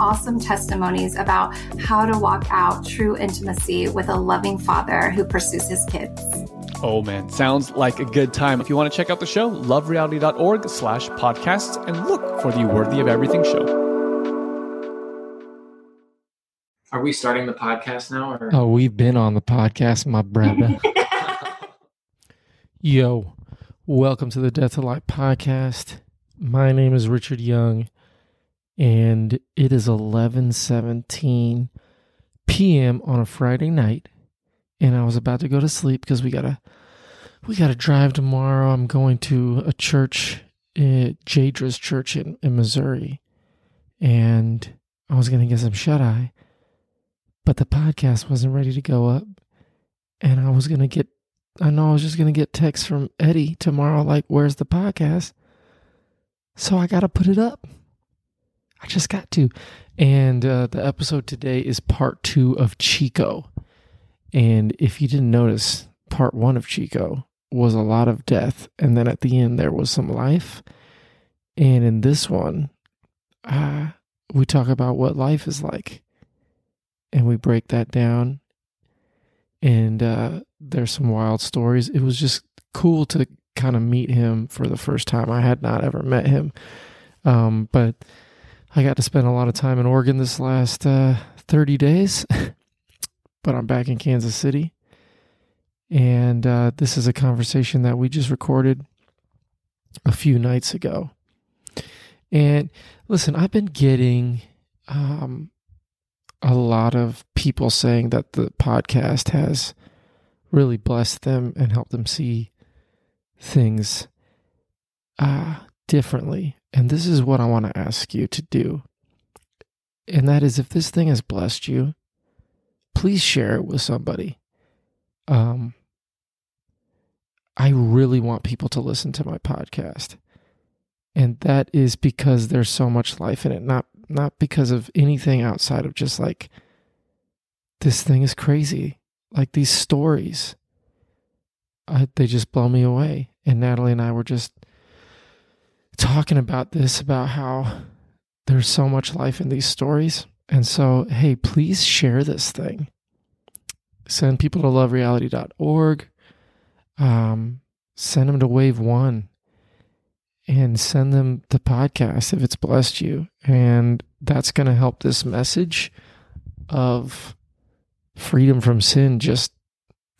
awesome testimonies about how to walk out true intimacy with a loving father who pursues his kids. Oh man, sounds like a good time. If you want to check out the show, lovereality.org/podcasts, and look for the Worthy of Everything show. Are we starting the podcast now? Or? Oh, we've been on the podcast, my brother. Yo, welcome to the Death to Light podcast. My name is Richard Young, and it is 11:17 p.m. on a Friday night, and I was about to go to sleep because we gotta drive tomorrow. I'm going to a church, Jadra's church in Missouri, and I was gonna get some shut eye, but the podcast wasn't ready to go up, and I was just going to get texts from Eddie tomorrow, like, where's the podcast? So I got to put it up. I just got to. And the episode today is part 2 of Chico. And if you didn't notice, part 1 of Chico was a lot of death. And then at the end, there was some life. And in this one, we talk about what life is like. And we break that down. And there's some wild stories. It was just cool to kind of meet him for the first time. I had not ever met him. But I got to spend a lot of time in Oregon this last 30 days. But I'm back in Kansas City. And this is a conversation that we just recorded a few nights ago. And listen, I've been getting... a lot of people saying that the podcast has really blessed them and helped them see things differently. And this is what I want to ask you to do. And that is, if this thing has blessed you, please share it with somebody. I really want people to listen to my podcast. And that is because there's so much life in it, not because of anything outside of just like, this thing is crazy. Like, these stories, they just blow me away. And Natalie and I were just talking about this, about how there's so much life in these stories. And so, hey, please share this thing. Send people to lovereality.org. Send them to Wave 1. And send them the podcast if it's blessed you. And that's going to help this message of freedom from sin just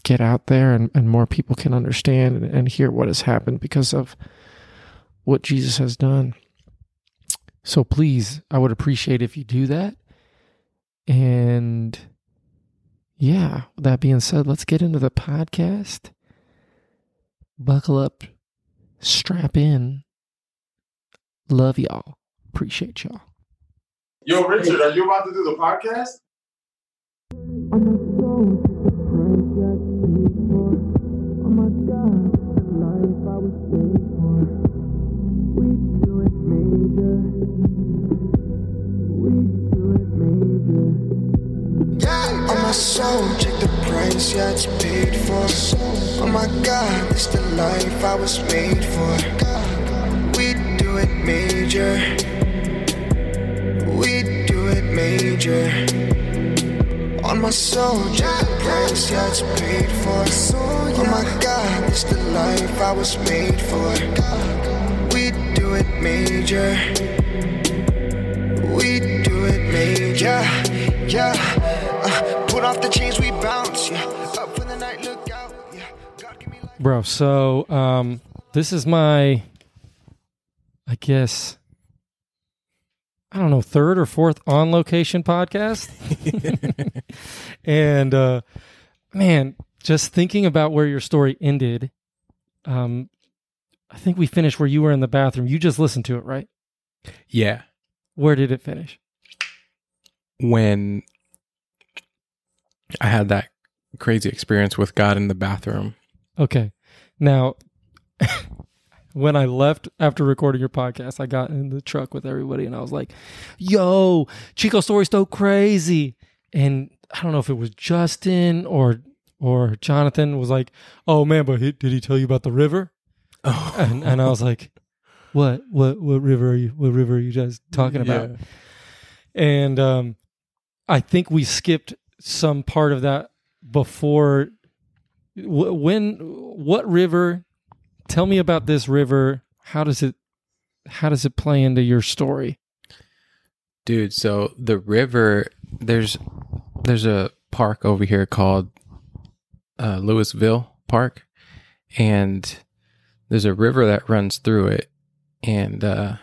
get out there, and more people can understand and hear what has happened because of what Jesus has done. So please, I would appreciate if you do that. And yeah, with that being said, let's get into the podcast. Buckle up, strap in. Love y'all. Appreciate y'all. Yo, Richard, are you about to do the podcast? Yeah, on my soul, check the price, yeah, it's paid for. Oh my God, it's the life I was made for. Major, we do it major. On my soul, check the price, yeah, it's paid for. Oh my God, it's the life I was made for. danger. We do it major. Yeah, yeah. Put off the chains, we bounce. Yeah. Up for the night, look out. Yeah. God, give me life. Bro, so this is my, I guess, I don't know, third or fourth on location podcast. And man, just thinking about where your story ended, I think we finished where you were in the bathroom. You just listened to it, right? Yeah. Where did it finish? When I had that crazy experience with God in the bathroom. Okay. Now, when I left after recording your podcast, I got in the truck with everybody and I was like, yo, Chico's story's so crazy. And I don't know if it was Justin or Jonathan was like, oh man, but did he tell you about the river? Oh. And I was like, what river are you guys talking about? Yeah. And I think we skipped some part of that before. What river? Tell me about this river. How does it play into your story? Dude, so the river, there's a park over here called Louisville Park, and there's a river that runs through it. And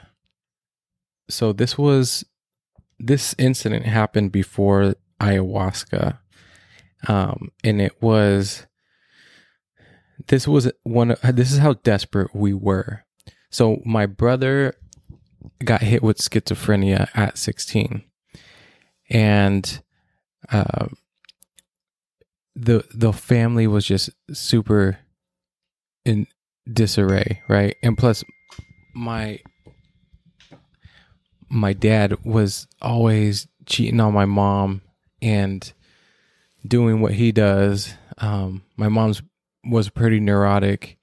so this incident happened before ayahuasca. And it was, this is how desperate we were. So my brother got hit with schizophrenia at 16, and the family was just super in disarray, right? And plus my dad was always cheating on my mom and doing what he does. My mom's was pretty neurotic,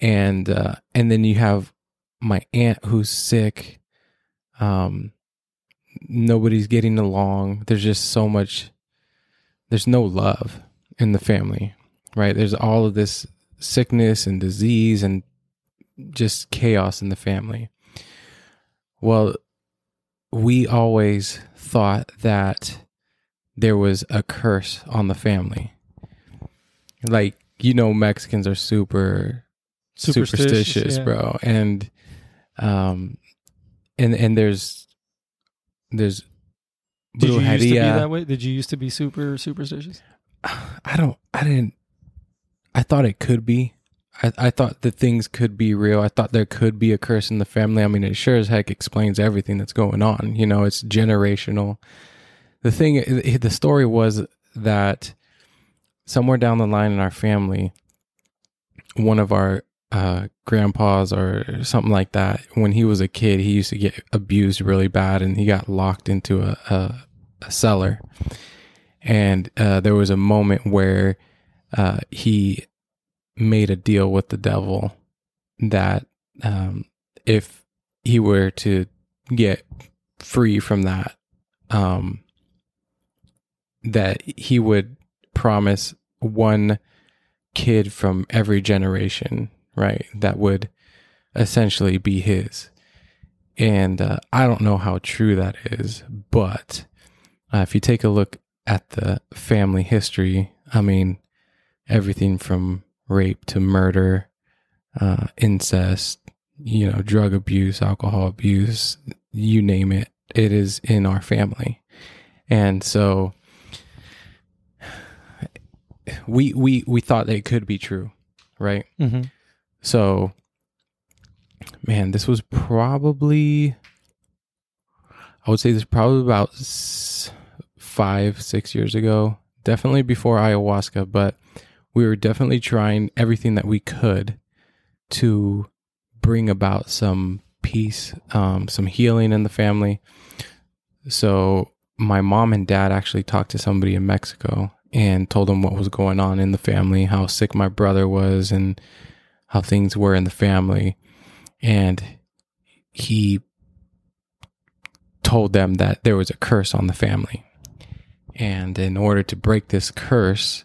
and then you have my aunt who's sick. Nobody's getting along. There's just so much, there's no love in the family, right? There's all of this sickness and disease and just chaos in the family. Well, we always thought that there was a curse on the family. Like, you know, Mexicans are super superstitious, yeah. Bro. And there's brujeria. Did you used to be that way? Did you used to be super superstitious? I thought it could be. I thought that things could be real. I thought there could be a curse in the family. I mean, it sure as heck explains everything that's going on. You know, it's generational. The story was that somewhere down the line in our family, one of our grandpas or something like that, when he was a kid, he used to get abused really bad, and he got locked into a cellar. And there was a moment where he made a deal with the devil that if he were to get free from that, that he would promise one kid from every generation, right? That would essentially be his. And I don't know how true that is, but if you take a look at the family history, I mean, everything from rape to murder, incest, you know, drug abuse, alcohol abuse, you name it, it is in our family. And so we thought that it could be true, right? Mm-hmm. So, man, this was probably, I would say this probably about 5-6 years ago, definitely before ayahuasca, but we were definitely trying everything that we could to bring about some peace, some healing in the family. So my mom and dad actually talked to somebody in Mexico and told them what was going on in the family, how sick my brother was and how things were in the family. And he told them that there was a curse on the family. And in order to break this curse,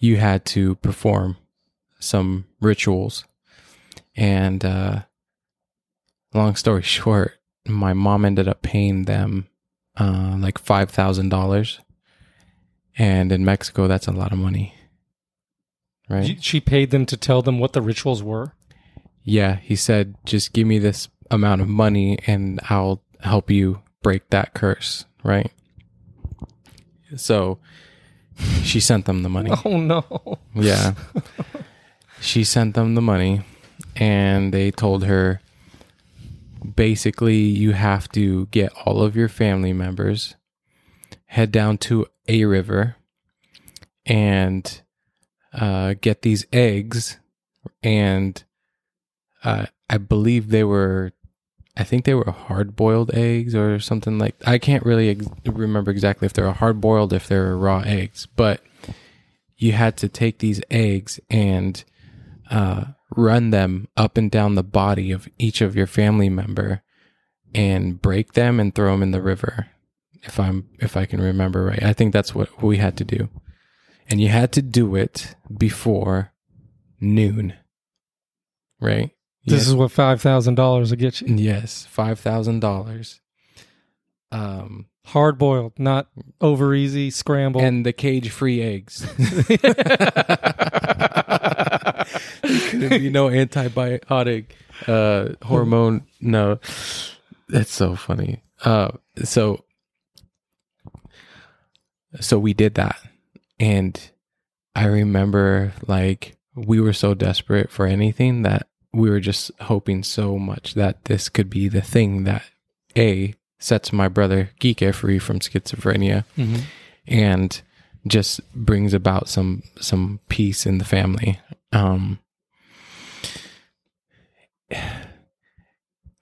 you had to perform some rituals. And Long story short, my mom ended up paying them like $5,000. And in Mexico, that's a lot of money. Right? She paid them to tell them what the rituals were? Yeah, he said, just give me this amount of money and I'll help you break that curse, right? So she sent them the money. Oh, no. Yeah. She sent them the money and they told her, basically, you have to get all of your family members, head down to a river, and get these eggs. And I believe they were hard-boiled eggs or something like that. I can't really remember exactly if they were hard-boiled, if they were raw eggs. But you had to take these eggs and run them up and down the body of each of your family member and break them and throw them in the river. If I can remember right, I think that's what we had to do. And you had to do it before noon, right? This is what $5,000 will get you. Yes, $5,000. Hard boiled, not over easy, scrambled. And the cage-free eggs. There could be no antibiotic hormone. No, that's so funny. So we did that. And I remember, like, we were so desperate for anything that we were just hoping so much that this could be the thing that sets my brother Kike free from schizophrenia, mm-hmm. and just brings about some peace in the family. I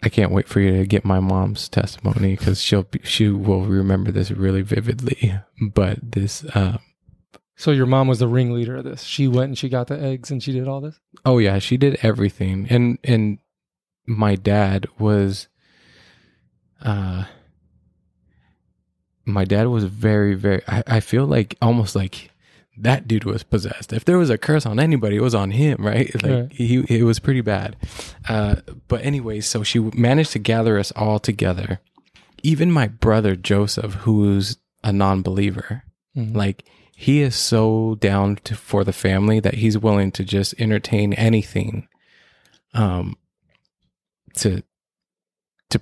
can't wait for you to get my mom's testimony, because she will remember this really vividly. But this, so your mom was the ringleader of this. She went and she got the eggs and she did all this? Oh yeah, she did everything. And my dad was, very, very, I feel like almost like that dude was possessed. If there was a curse on anybody, it was on him, right? Like, right. It was pretty bad. But anyway, so she managed to gather us all together. Even my brother, Joseph, who's a non-believer, mm-hmm. like, he is so down for the family that he's willing to just entertain anything, to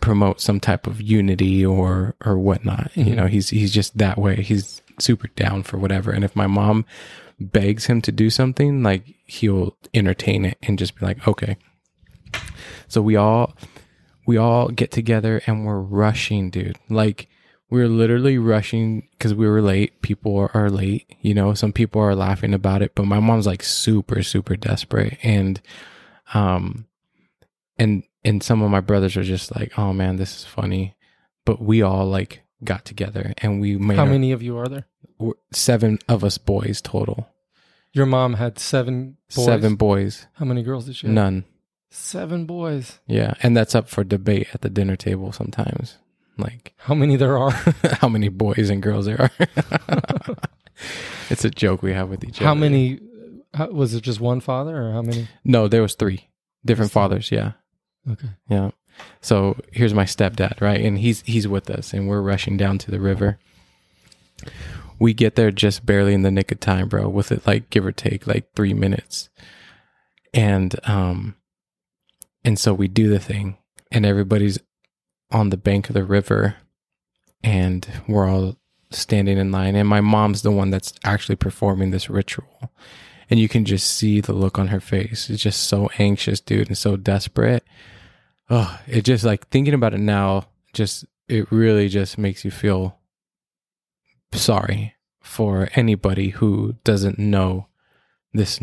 promote some type of unity or whatnot. Mm-hmm. You know, he's just that way. He's super down for whatever. And if my mom begs him to do something, like, he'll entertain it and just be like, okay. So we all get together and we're rushing, dude. Like, we're literally rushing because we were late. People are late. You know, some people are laughing about it, but my mom's like super, super desperate. And some of my brothers are just like, oh man, this is funny. But we all like got together and we made. How many of you are there? 7 of us boys total. Your mom had 7 boys? 7 boys. How many girls did she have? None. 7 boys. Yeah. And that's up for debate at the dinner table sometimes. Like, how many there are? How many boys and girls there are? It's a joke we have with each other. How many? Was it just one father, or how many? No, there was 3 different fathers. Yeah. Okay. Yeah. So here's my stepdad, right? And he's with us, and we're rushing down to the river. We get there just barely in the nick of time, bro. With it, like, give or take, like 3 minutes, and so we do the thing, and everybody's on the bank of the river, and we're all standing in line, and my mom's the one that's actually performing this ritual, and you can just see the look on her face. It's just so anxious, dude, and so desperate. Oh, it just, like, thinking about it now, just, it really just makes you feel sorry for anybody who doesn't know this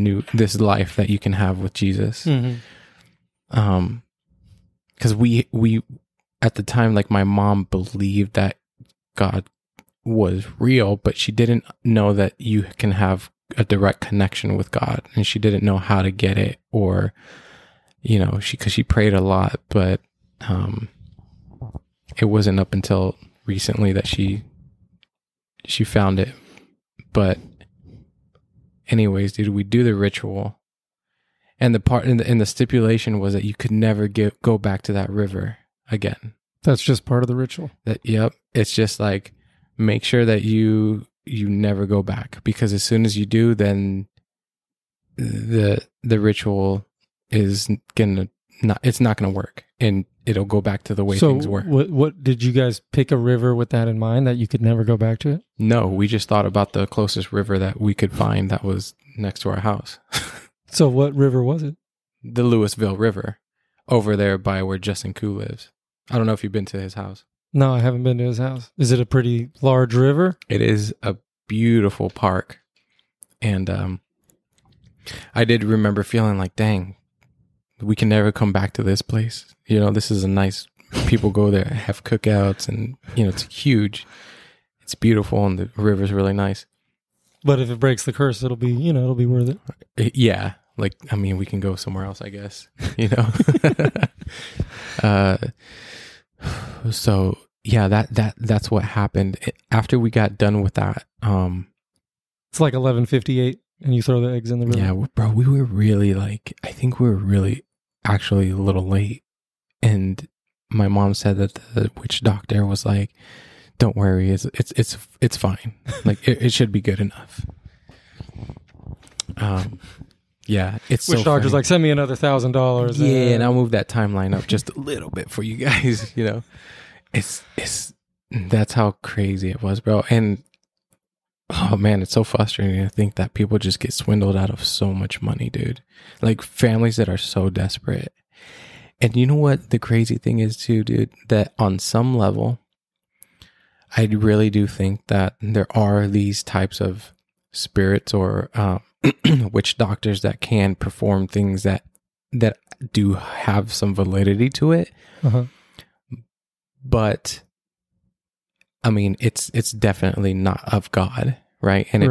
life that you can have with Jesus. Mm-hmm. 'Cause we at the time, like, my mom believed that God was real, but she didn't know that you can have a direct connection with God, and she didn't know how to get it, or, you know, because she prayed a lot, but it wasn't up until recently that she found it. But anyways, dude, we do the ritual, And the part and the stipulation was that you could never go back to that river again. That's just part of the ritual. Yep. It's just like, make sure that you never go back, because as soon as you do, then the ritual is not going to work, and it'll go back to the way things were. What did you guys pick a river with that in mind, that you could never go back to it? No, we just thought about the closest river that we could find that was next to our house. So what river was it? The Louisville River, over there by where Justin Koo lives. I don't know if you've been to his house. No, I haven't been to his house. Is it a pretty large river? It is a beautiful park. And I did remember feeling like, dang, we can never come back to this place. You know, this is a nice, people go there, have cookouts, and, you know, it's huge. It's beautiful, and the river's really nice. But if it breaks the curse, it'll be, you know, it'll be worth it. Yeah. Like, I mean, we can go somewhere else, I guess, you know? So yeah, that's what happened. After we got done with that, it's like 11:58 and you throw the eggs in the river. Yeah, bro, we were really like, I think we were really actually a little late. And my mom said that the witch doctor was like, don't worry, it's fine. Like it should be good enough. Yeah, it's so funny. Witch doctor's like, send me another $1,000. Yeah, and I'll move that timeline up just a little bit for you guys, you know. It's that's how crazy it was, bro. And oh man, it's so frustrating to think that people just get swindled out of so much money, dude. Like families that are so desperate. And you know what the crazy thing is too, dude, that on some level, I really do think that there are these types of spirits or witch doctors that can perform things that do have some validity to it. Uh-huh. But I mean, it's definitely not of God, right? And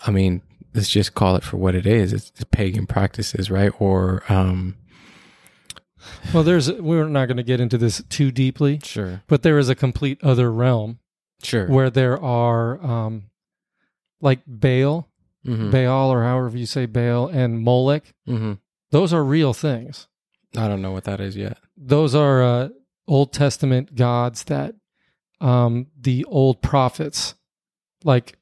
I mean, let's just call it for what it is. It's pagan practices, right? Or well, we're not going to get into this too deeply. Sure. But there is a complete other realm. Sure. Where there are like Baal, mm-hmm. Baal, or however you say Baal, and Moloch. Mm-hmm. Those are real things. I don't know what that is yet. Those are Old Testament gods that the old prophets, like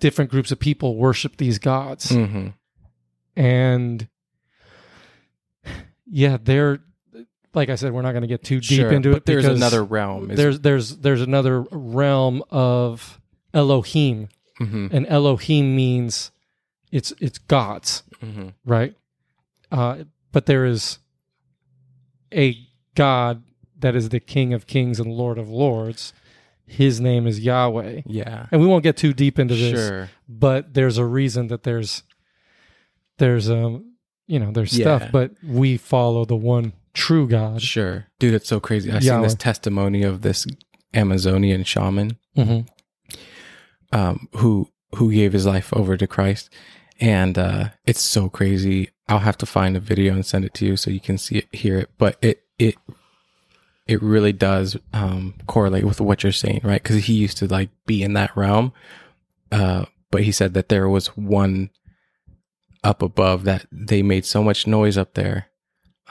different groups of people, worship these gods. Mm-hmm. And yeah, they're, like I said, we're not going to get too deep into it. There's another realm. There's another realm of Elohim, mm-hmm. and Elohim means it's gods, mm-hmm. right? But there is a God that is the King of Kings and Lord of Lords. His name is Yahweh. Yeah, and we won't get too deep into this. Sure. But there's a reason that there's yeah. stuff, but we follow the one true God. Sure, dude, it's so crazy. I've seen this testimony of this Amazonian shaman. Mm-hmm. Who gave his life over to Christ, and it's so crazy. I'll have to find a video and send it to you so you can see it, hear it. But it really does correlate with what you're saying, right? Because he used to like be in that realm, but he said that there was one up above that they made so much noise up there,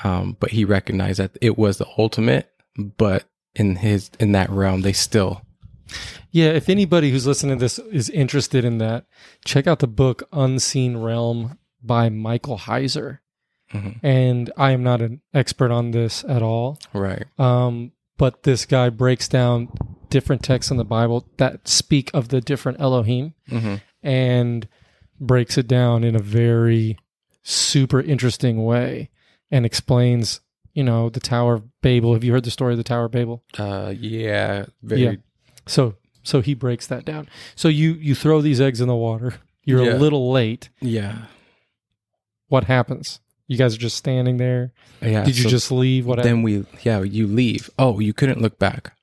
but he recognized that it was the ultimate. But in that realm, they still. Yeah, if anybody who's listening to this is interested in that, check out the book Unseen Realm by Michael Heiser. Mm-hmm. And I am not an expert on this at all. Right. But this guy breaks down different texts in the Bible that speak of the different Elohim, mm-hmm. and breaks it down in a very super interesting way and explains, you know, the Tower of Babel. Have you heard the story of the Tower of Babel? Yeah. Very. Yeah. So he breaks that down. So you throw these eggs in the water. You're a little late. Yeah. What happens? You guys are just standing there. Yeah. Did you just leave? What happened? Then you leave. Oh, you couldn't look back.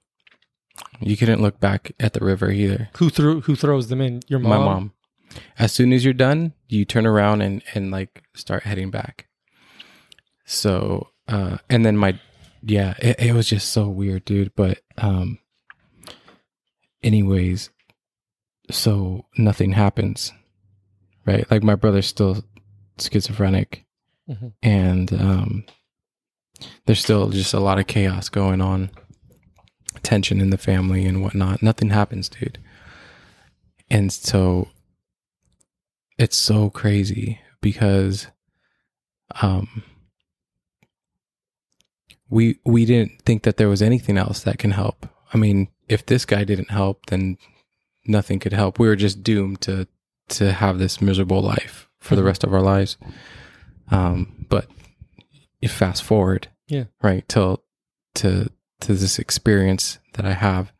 You couldn't look back at the river either. Who throws them in? Your mom? My mom. As soon as you're done, you turn around and like start heading back. So, and then it was just so weird, dude. But, anyways, so nothing happens, right? Like my brother's still schizophrenic, and there's still just a lot of chaos going on, tension in the family and whatnot. Nothing happens, dude. And so it's so crazy because we didn't think that there was anything else that can help. I mean, if this guy didn't help, then nothing could help. We were just doomed to have this miserable life for the rest of our lives. But you fast forward, right, till to this experience that I have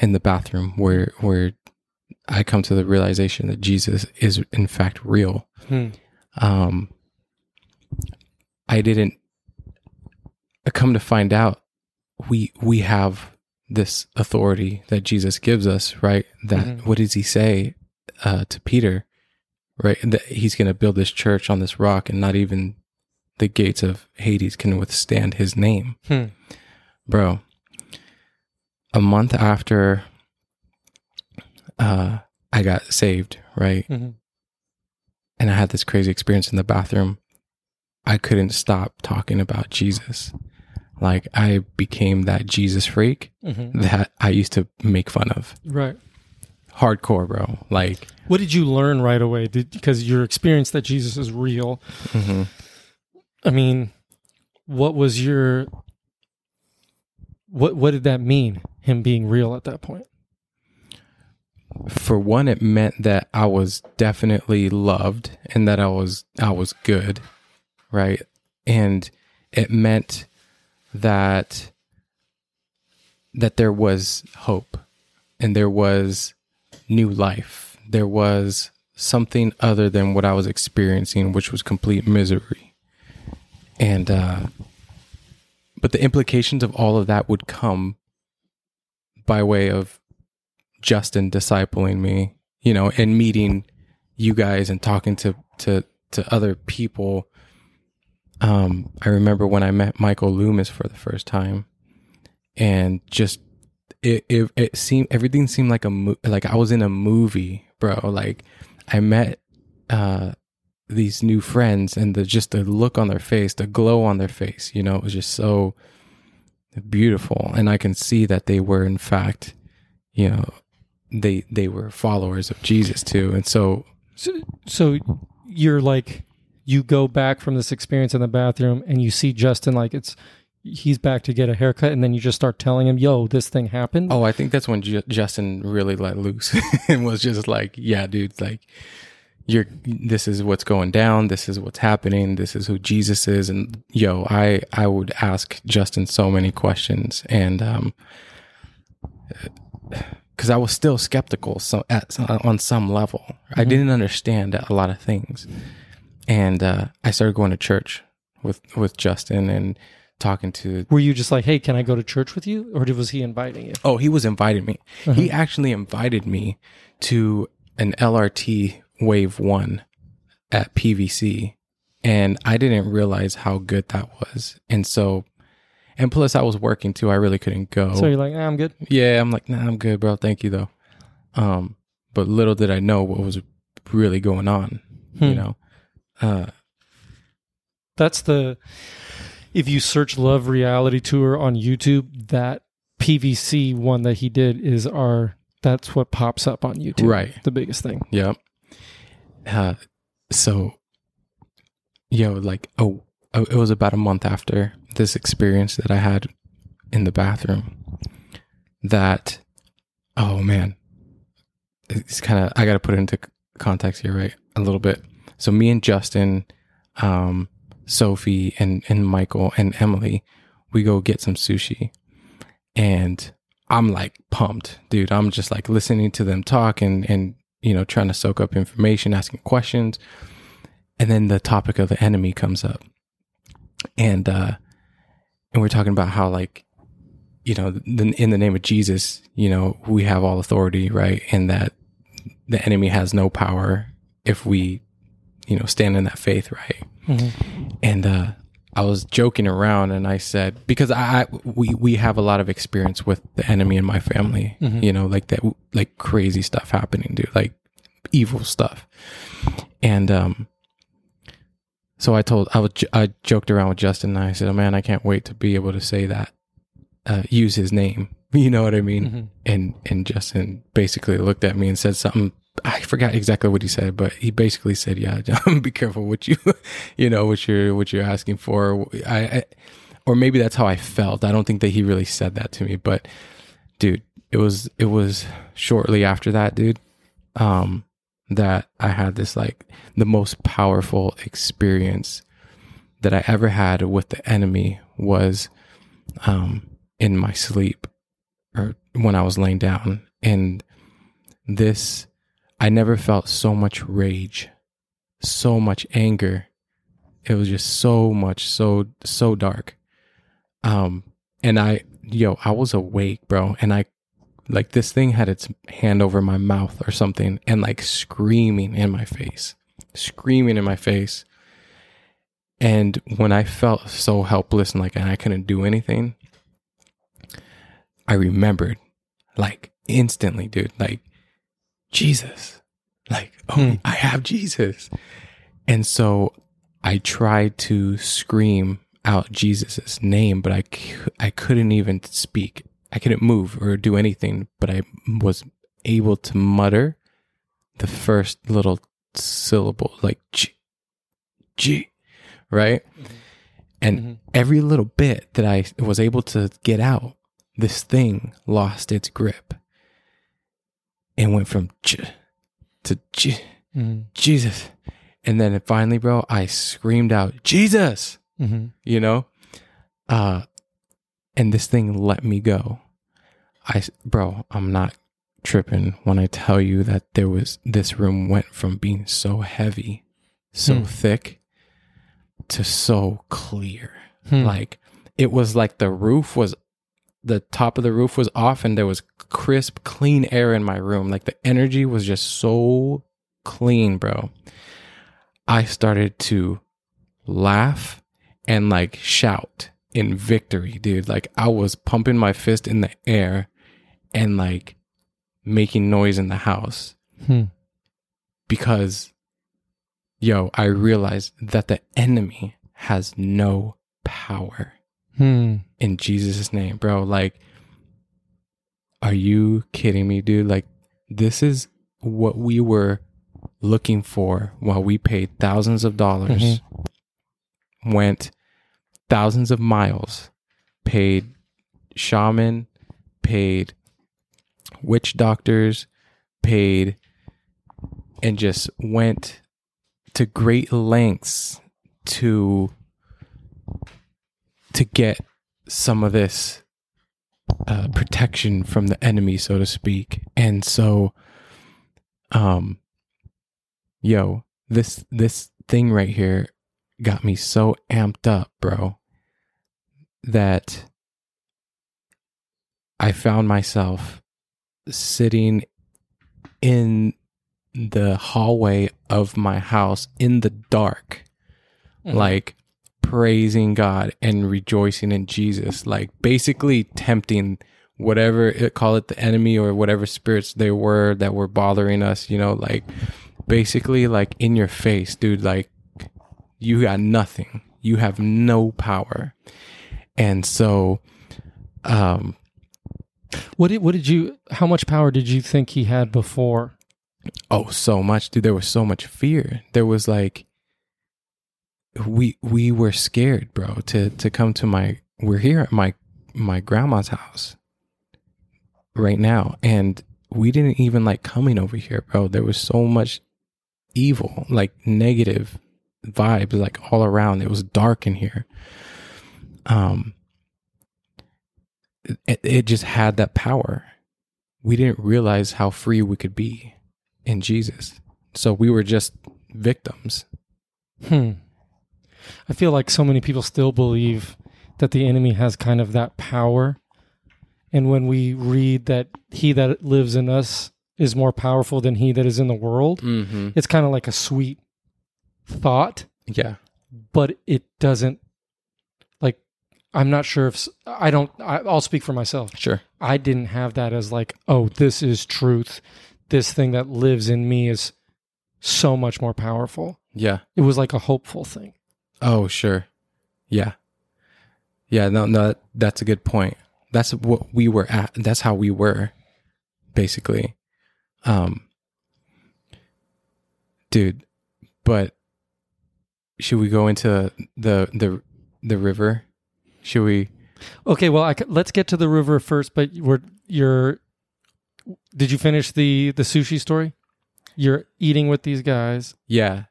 in the bathroom, where I come to the realization that Jesus is in fact real. I come to find out we have this authority that Jesus gives us, right? That what does he say to Peter, right? That he's going to build this church on this rock, and not even the gates of Hades can withstand his name. Bro, a month after I got saved, right? And I had this crazy experience in the bathroom. I couldn't stop talking about Jesus. Like, I became that Jesus freak that I used to make fun of. Right. Hardcore, bro. Like, what did you learn right away? Because your experience that Jesus is real. I mean, what was your... What did that mean, him being real at that point? For one, it meant that I was definitely loved and that I was good, right? And it meant that there was hope and there was new life. There was something other than what I was experiencing, which was complete misery. And but the implications of all of that would come by way of Justin discipling me, you know, and meeting you guys and talking to other people. I remember when I met Michael Loomis for the first time, and just it seemed, everything seemed like like I was in a movie, bro. Like, I met these new friends, and the look on their face, the glow on their face, you know, it was just so beautiful. And I can see that they were, in fact, you know, they were followers of Jesus too. And so you're like, you go back from this experience in the bathroom and you see Justin, like he's back to get a haircut, and then you just start telling him, yo, this thing happened. Oh, I think that's when Justin really let loose and was just like, yeah, dude, like, this is what's going down. This is what's happening. This is who Jesus is. And yo, I would ask Justin so many questions. And, because I was still skeptical on some level. I didn't understand a lot of things. And I started going to church with Justin and talking to... Were you just like, hey, can I go to church with you? Or was he inviting you? Oh, he was inviting me. He actually invited me to an LRT Wave 1 at PVC. And I didn't realize how good that was. And so... And plus, I was working too. I really couldn't go. So you're like, nah, I'm good? Yeah, I'm like, nah, I'm good, bro. Thank you, though. But little did I know what was really going on, you know? That's if you search Love Reality Tour on YouTube, that PVC one that he did that's what pops up on YouTube. Right. The biggest thing. Yep. So, yo, like, it was about a month after this experience that I had in the bathroom that, oh man, it's kind of, I got to put it into context here, right? A little bit. So me and Justin, Sophie and Michael and Emily, we go get some sushi, and I'm like pumped, dude. I'm just like listening to them talk and, you know, trying to soak up information, asking questions. And then the topic of the enemy comes up. And we're talking about how, like, you know, in the name of Jesus, you know, we have all authority, right? And that the enemy has no power if we, you know, stand in that faith, right? And I was joking around, and I said, because we have a lot of experience with the enemy in my family, you know, like that, like crazy stuff happening, dude, like evil stuff. And So I joked around with Justin and I said, oh man, I can't wait to be able to say that, use his name. You know what I mean? Mm-hmm. And Justin basically looked at me and said something. I forgot exactly what he said, but he basically said, yeah, John, be careful what you, you know, what you're asking for. Or maybe that's how I felt. I don't think that he really said that to me, but dude, it was shortly after that, dude, that I had this, like, the most powerful experience that I ever had with the enemy was, in my sleep or when I was laying down. And this, I never felt so much rage, so much anger. It was just so much, so dark. And I was awake, bro. And I, like, this thing had its hand over my mouth or something and, like, screaming in my face. And when I felt so helpless and, like, and I couldn't do anything, I remembered, like, instantly, dude, like, Jesus, like, oh, I have Jesus. And so I tried to scream out Jesus's name, but I couldn't even speak. I couldn't move or do anything, but I was able to mutter the first little syllable, like G, right? Mm-hmm. And every little bit that I was able to get out, this thing lost its grip. And went from to Jesus. And then finally, bro, I screamed out, Jesus, you know? And this thing let me go. I'm not tripping when I tell you that this room went from being so heavy, so thick, to so clear. Like, it was like the top of the roof was off and there was crisp, clean air in my room. Like, the energy was just so clean, bro. I started to laugh and, like, shout in victory, dude. Like, I was pumping my fist in the air and, like, making noise in the house because, I realized that the enemy has no power. In Jesus' name, bro. Like, are you kidding me, dude? Like, this is what we were looking for while we paid thousands of dollars, went thousands of miles, paid shaman, paid witch doctors, paid, and just went to great lengths to get some of this protection from the enemy, so to speak. And so, this thing right here got me so amped up, bro, that I found myself sitting in the hallway of my house in the dark, like, praising God and rejoicing in Jesus, like, basically tempting whatever, call it the enemy or whatever spirits they were that were bothering us, you know, like, basically, like, in your face, dude, like, you got nothing, you have no power. And so, how much power did you think he had before? Oh, so much, dude. There was so much fear. There was, like, we were scared, bro, to come to we're here at my grandma's house right now, and we didn't even like coming over here, bro. There was so much evil, like, negative vibes, like, all around. It was dark in here. It just had that power. We didn't realize how free we could be in Jesus. So we were just victims. I feel like so many people still believe that the enemy has kind of that power. And when we read that he that lives in us is more powerful than he that is in the world, it's kind of like a sweet thought. Yeah. But it doesn't, like, I'm not sure if, I'll speak for myself. Sure. I didn't have that as like, oh, this is truth. This thing that lives in me is so much more powerful. Yeah. It was like a hopeful thing. Oh, sure. Yeah. Yeah, no, that's a good point. That's what we were at. That's how we were, basically. Dude, but should we go into the river? Should we? Okay, well, let's get to the river first, but did you finish the sushi story? You're eating with these guys. Yeah.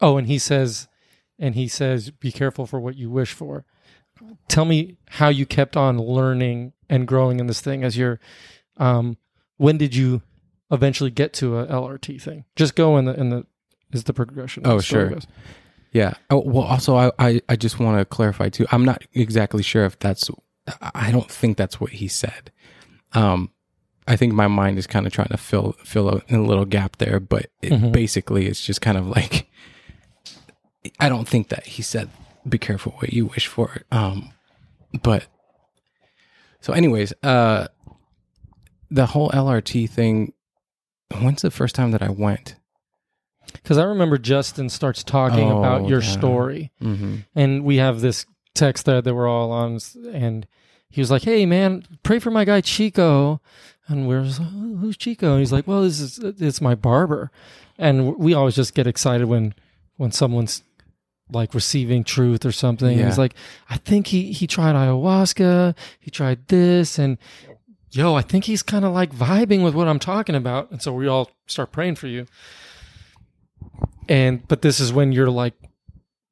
Oh, and he says, be careful for what you wish for. Tell me how you kept on learning and growing in this thing as you're, when did you eventually get to a LRT thing? Just go is the progression. Oh, sure. Goes. Yeah. Oh, well, also I just want to clarify too. I'm not exactly sure if I don't think that's what he said. I think my mind is kind of trying to fill a little gap there, but basically it's just kind of like, I don't think that he said, be careful what you wish for. But so anyways, the whole LRT thing, when's the first time that I went? Because I remember Justin starts talking about your story. Mm-hmm. And we have this text thread that we're all on, and he was like, hey man, pray for my guy Chico. And we're just, who's Chico? And he's like, well, it's my barber. And we always just get excited when someone's like receiving truth or something. Yeah. He's like, I think he tried ayahuasca, he tried this, and yo, I think he's kind of like vibing with what I'm talking about. And so we all start praying for you. But this is when you're like,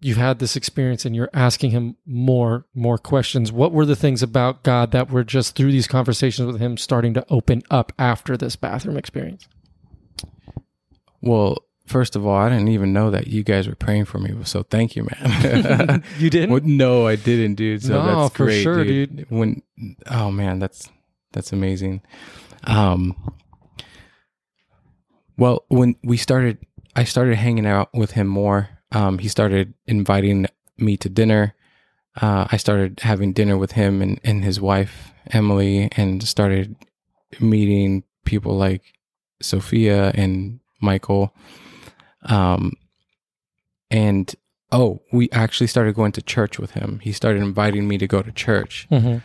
you've had this experience and you're asking him more questions. What were the things about God that were just through these conversations with him starting to open up after this bathroom experience? Well, first of all, I didn't even know that you guys were praying for me, so thank you, man. You didn't? Well, no, I didn't, dude. So no, that's great, for sure, dude. Oh man, that's amazing. Well, when I started hanging out with him more. He started inviting me to dinner. I started having dinner with him and his wife, Emily, and started meeting people like Sophia and Michael. And we actually started going to church with him. He started inviting me to go to church. Mm-hmm.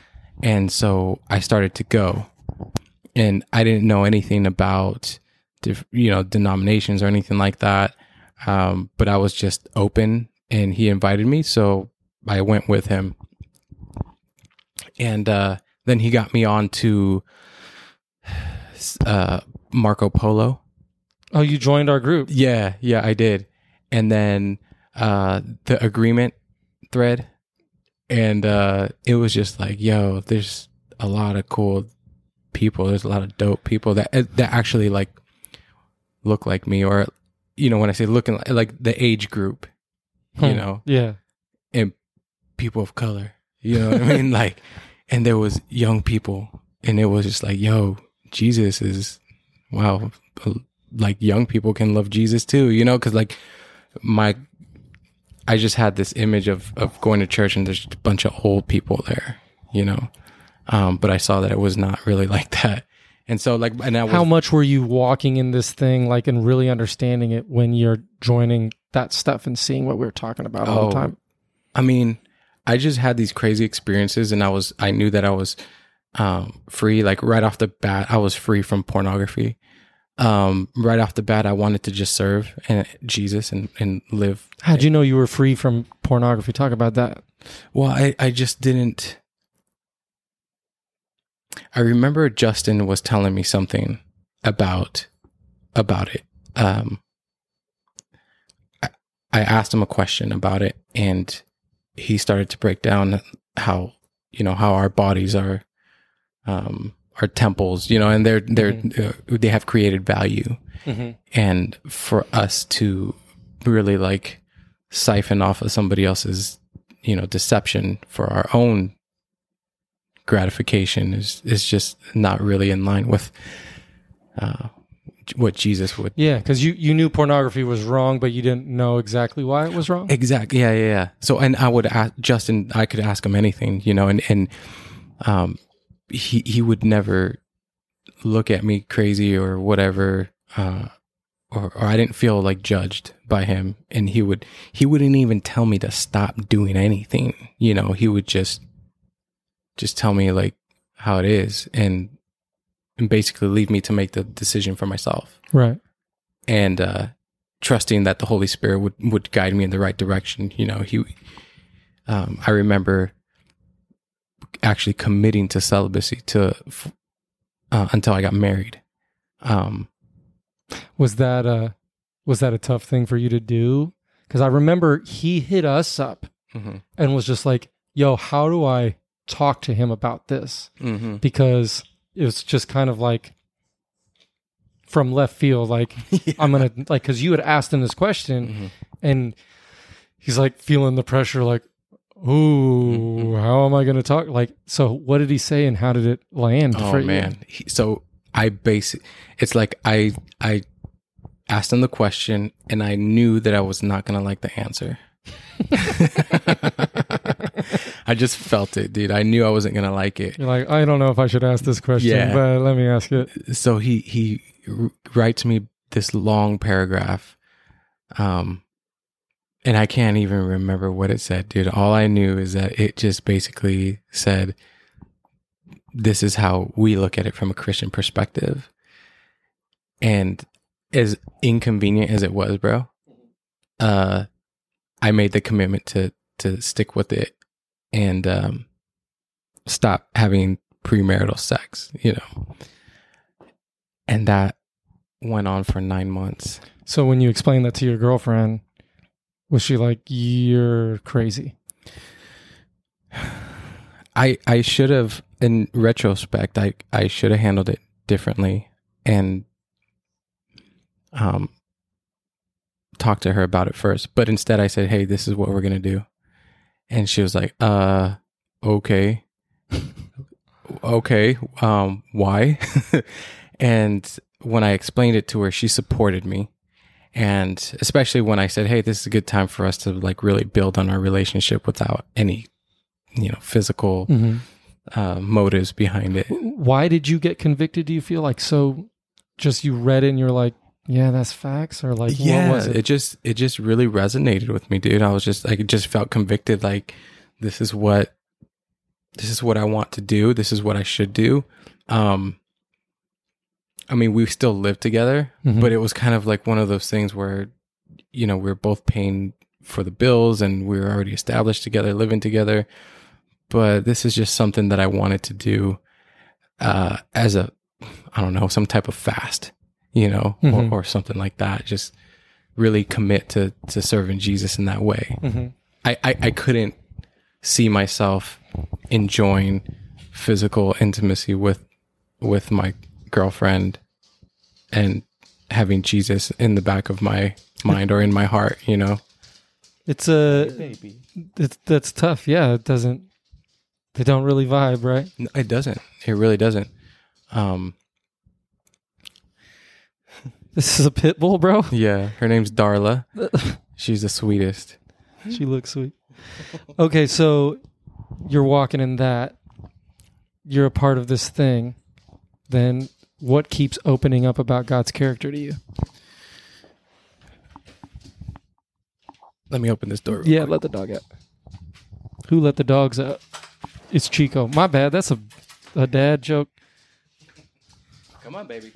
And so I started to go. And I didn't know anything about, denominations or anything like that. But I was just open and he invited me, so I went with him. And then he got me on to Marco Polo. Oh, you joined our group? Yeah, I did. And then the agreement thread, and it was just like, yo, there's a lot of cool people. There's a lot of dope people that actually like look like me, or when I say looking like the age group, yeah, and people of color, what I mean? Like, and there was young people, and it was just like, yo, Jesus is, wow, like young people can love Jesus too, because like I just had this image of going to church and there's a bunch of old people there, but I saw that it was not really like that. And so like, and how much were you walking in this thing, like, and really understanding it when you're joining that stuff and seeing what we were talking about all the time? I mean, I just had these crazy experiences, and I knew that I was free. Like right off the bat, I was free from pornography. Right off the bat, I wanted to just serve and Jesus and live. How'd you know you were free from pornography? Talk about that. Well, I just didn't. I remember Justin was telling me something about it. I asked him a question about it, and he started to break down how our bodies are temples, and they're mm-hmm. They have created value, mm-hmm. and for us to really like siphon off of somebody else's deception for our own gratification is just not really in line with what Jesus would. Yeah, because you knew pornography was wrong, but you didn't know exactly why it was wrong. Exactly. Yeah. So, and I would ask Justin. I could ask him anything, and he would never look at me crazy or whatever, or I didn't feel like judged by him. And he wouldn't even tell me to stop doing anything. You know, he would just tell me like how it is and basically leave me to make the decision for myself. Right. And, trusting that the Holy Spirit would guide me in the right direction. You know, I remember actually committing to celibacy until I got married. Was that a tough thing for you to do? Because I remember he hit us up mm-hmm. and was just like, yo, how do I talk to him about this? Mm-hmm. Because it was just kind of like from left field, like yeah. I'm going to, like, because you had asked him this question mm-hmm. and he's like feeling the pressure, like, ooh, how am I going to talk? Like, so what did he say and how did it land for you? Oh, man. I asked him the question and I knew that I was not going to like the answer. I just felt it, dude. I knew I wasn't going to like it. You're like, I don't know if I should ask this question, but let me ask it. So he writes me this long paragraph. And I can't even remember what it said, dude. All I knew is that it just basically said, this is how we look at it from a Christian perspective. And as inconvenient as it was, bro, I made the commitment to stick with it and stop having premarital sex, you know. And that went on for 9 months. So when you explained that to your girlfriend, was she like, you're crazy? I should have, in retrospect, I should have handled it differently and talked to her about it first. But instead I said, hey, this is what we're going to do. And she was like, okay. Okay. Why? And when I explained it to her, she supported me. And especially when I said, hey, this is a good time for us to like really build on our relationship without any, you know, physical motives behind it. Why did you get convicted? Do you feel like, so just you read it and you're like, yeah, that's facts? Or like, yeah, what was it? It just really resonated with me, dude. I was just like, it just felt convicted. Like, this is what I want to do. This is what I should do. I mean, we still lived together, mm-hmm. but it was kind of like one of those things where, you know, we were both paying for the bills and we were already established together, living together. But this is just something that I wanted to do as a, I don't know, some type of fast, you know, mm-hmm. or something like that. Just really commit to serving Jesus in that way. Mm-hmm. I couldn't see myself enjoying physical intimacy with my girlfriend and having Jesus in the back of my mind or in my heart, you know. That's tough. Yeah, it doesn't. They don't really vibe, right? No, it doesn't. It really doesn't. This is a pit bull, bro. Yeah, her name's Darla. She's the sweetest. She looks sweet. Okay, so you're walking in that. You're a part of this thing. Then what keeps opening up about God's character to you? Let me open this door. Yeah, quick. Let the dog out. Who let the dogs out? It's Chico. My bad. That's a dad joke. Come on, baby.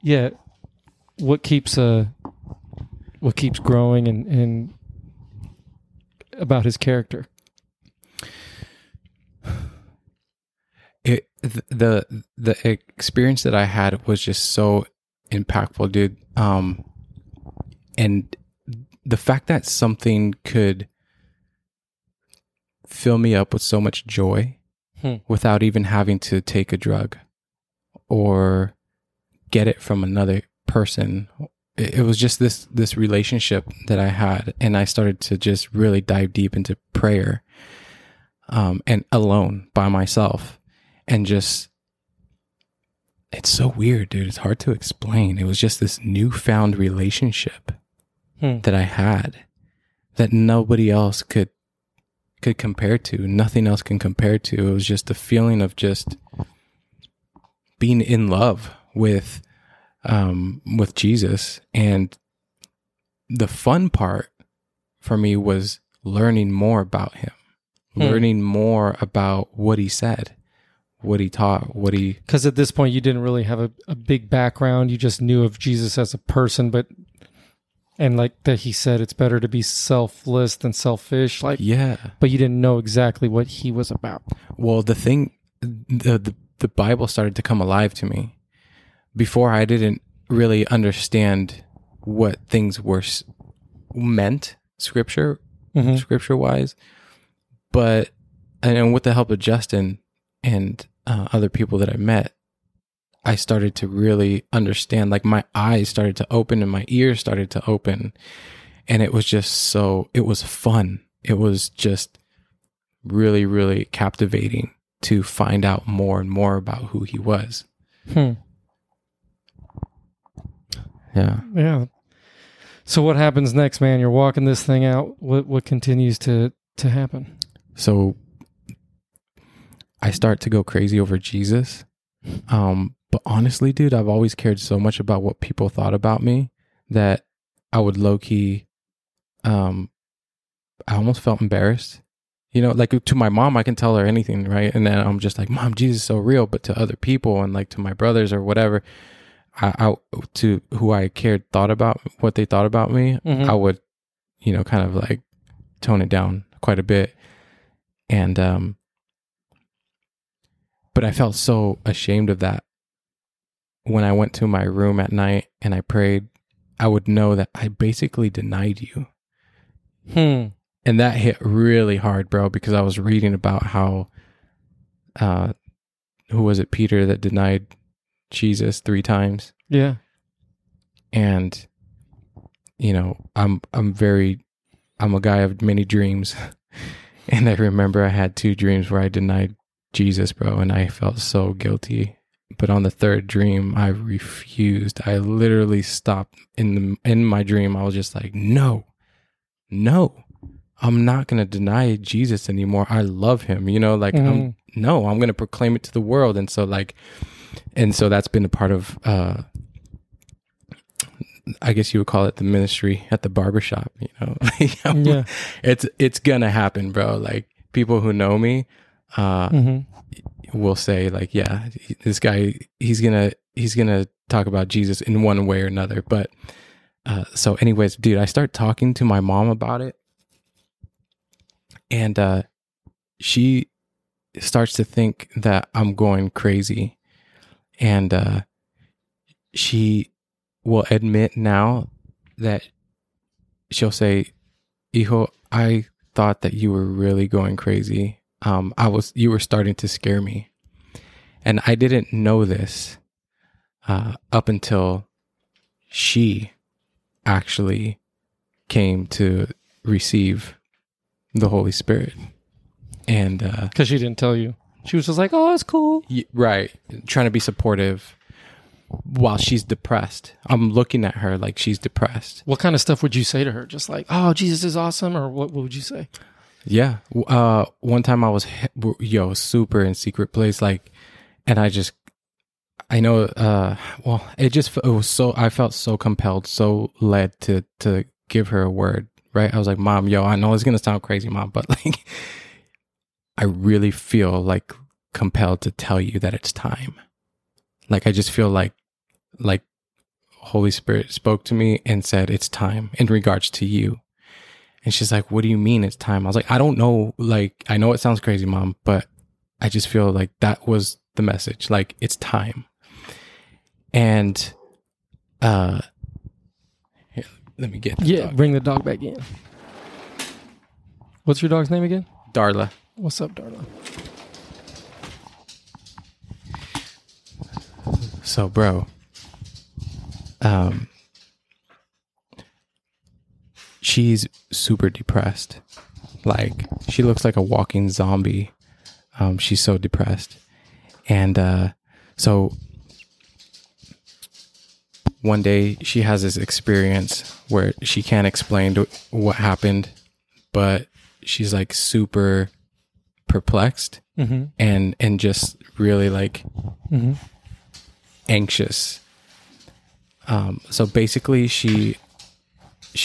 Yeah. What keeps growing and about his character? The experience that I had was just so impactful, dude. And the fact that something could fill me up with so much joy without even having to take a drug or get it from another person. It was just this relationship that I had, and I started to just really dive deep into prayer, and alone by myself, and just, it's so weird, dude. It's hard to explain. It was just this newfound relationship that I had that nobody else could could compare to. Nothing else can compare to. It was just the feeling of just being in love with Jesus. And the fun part for me was learning more about him, learning more about what he said, what he taught, what he... Because at this point, you didn't really have a big background. You just knew of Jesus as a person, but... And like that he said, it's better to be selfless than selfish. Like, yeah. But you didn't know exactly what he was about. Well, the thing, the Bible started to come alive to me. Before, I didn't really understand what things were meant, scripture-wise. But, and with the help of Justin and other people that I met, I started to really understand, like my eyes started to open and my ears started to open. And it was just so, it was fun. It was just really, really captivating to find out more and more about who he was. Yeah. So what happens next, man? You're walking this thing out. What continues to happen? So I start to go crazy over Jesus. But honestly, dude, I've always cared so much about what people thought about me that I would low-key, I almost felt embarrassed. You know, like to my mom, I can tell her anything, right? And then I'm just like, Mom, Jesus is so real. But to other people and like to my brothers or whatever, I to who I cared thought about what they thought about me, I would, you know, kind of like tone it down quite a bit. And, but I felt so ashamed of that. When I went to my room at night and I prayed, I would know that I basically denied you. And that hit really hard, bro, because I was reading about how, who was it, Peter, that denied Jesus 3 times? Yeah. And, you know, I'm a guy of many dreams. And I remember I had 2 dreams where I denied Jesus, bro, and I felt so guilty. But on the 3rd dream, I refused. I literally stopped in my dream. I was just like, no, I'm not going to deny Jesus anymore. I love him, you know, like, I'm going to proclaim it to the world. And so like, and so that's been a part of, I guess you would call it the ministry at the barbershop, you know, yeah. It's going to happen, bro. Like people who know me, will say like, yeah, this guy, he's gonna talk about Jesus in one way or another. But so anyways, dude, I start talking to my mom about it, and she starts to think that I'm going crazy, and she will admit now that she'll say, "Hijo, I thought that you were really going crazy. You were starting to scare me." And I didn't know this, up until she actually came to receive the Holy Spirit. And, 'cause she didn't tell you, she was just like, "Oh, that's cool." Right. Trying to be supportive while she's depressed. I'm looking at her like she's depressed. What kind of stuff would you say to her? Just like, "Oh, Jesus is awesome." Or what would you say? Yeah. One time I was, super in secret place. Like, and I felt so compelled, so led to give her a word. Right. I was like, "Mom, I know it's going to sound crazy, Mom, but like, I really feel like compelled to tell you that it's time." Like, I just feel like Holy Spirit spoke to me and said, "It's time in regards to you." And she's like, "What do you mean it's time?" I was like, "I don't know. Like, I know it sounds crazy, Mom, but I just feel like that was the message. Like, it's time." And, here, let me get the dog. Bring the dog back in. What's your dog's name again? Darla. What's up, Darla? So, bro, she's super depressed. Like, she looks like a walking zombie. She's so depressed. And so one day she has this experience where she can't explain what happened, but she's like super perplexed and just really like anxious. So basically she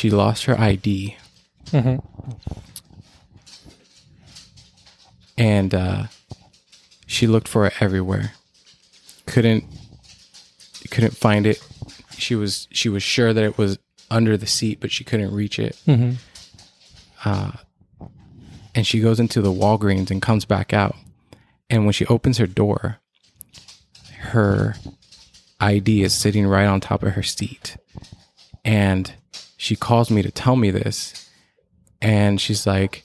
lost her ID. And she looked for it everywhere. Couldn't find it. She was sure that it was under the seat, but she couldn't reach it. And she goes into the Walgreens and comes back out. And when she opens her door, her ID is sitting right on top of her seat. And she calls me to tell me this. And she's like,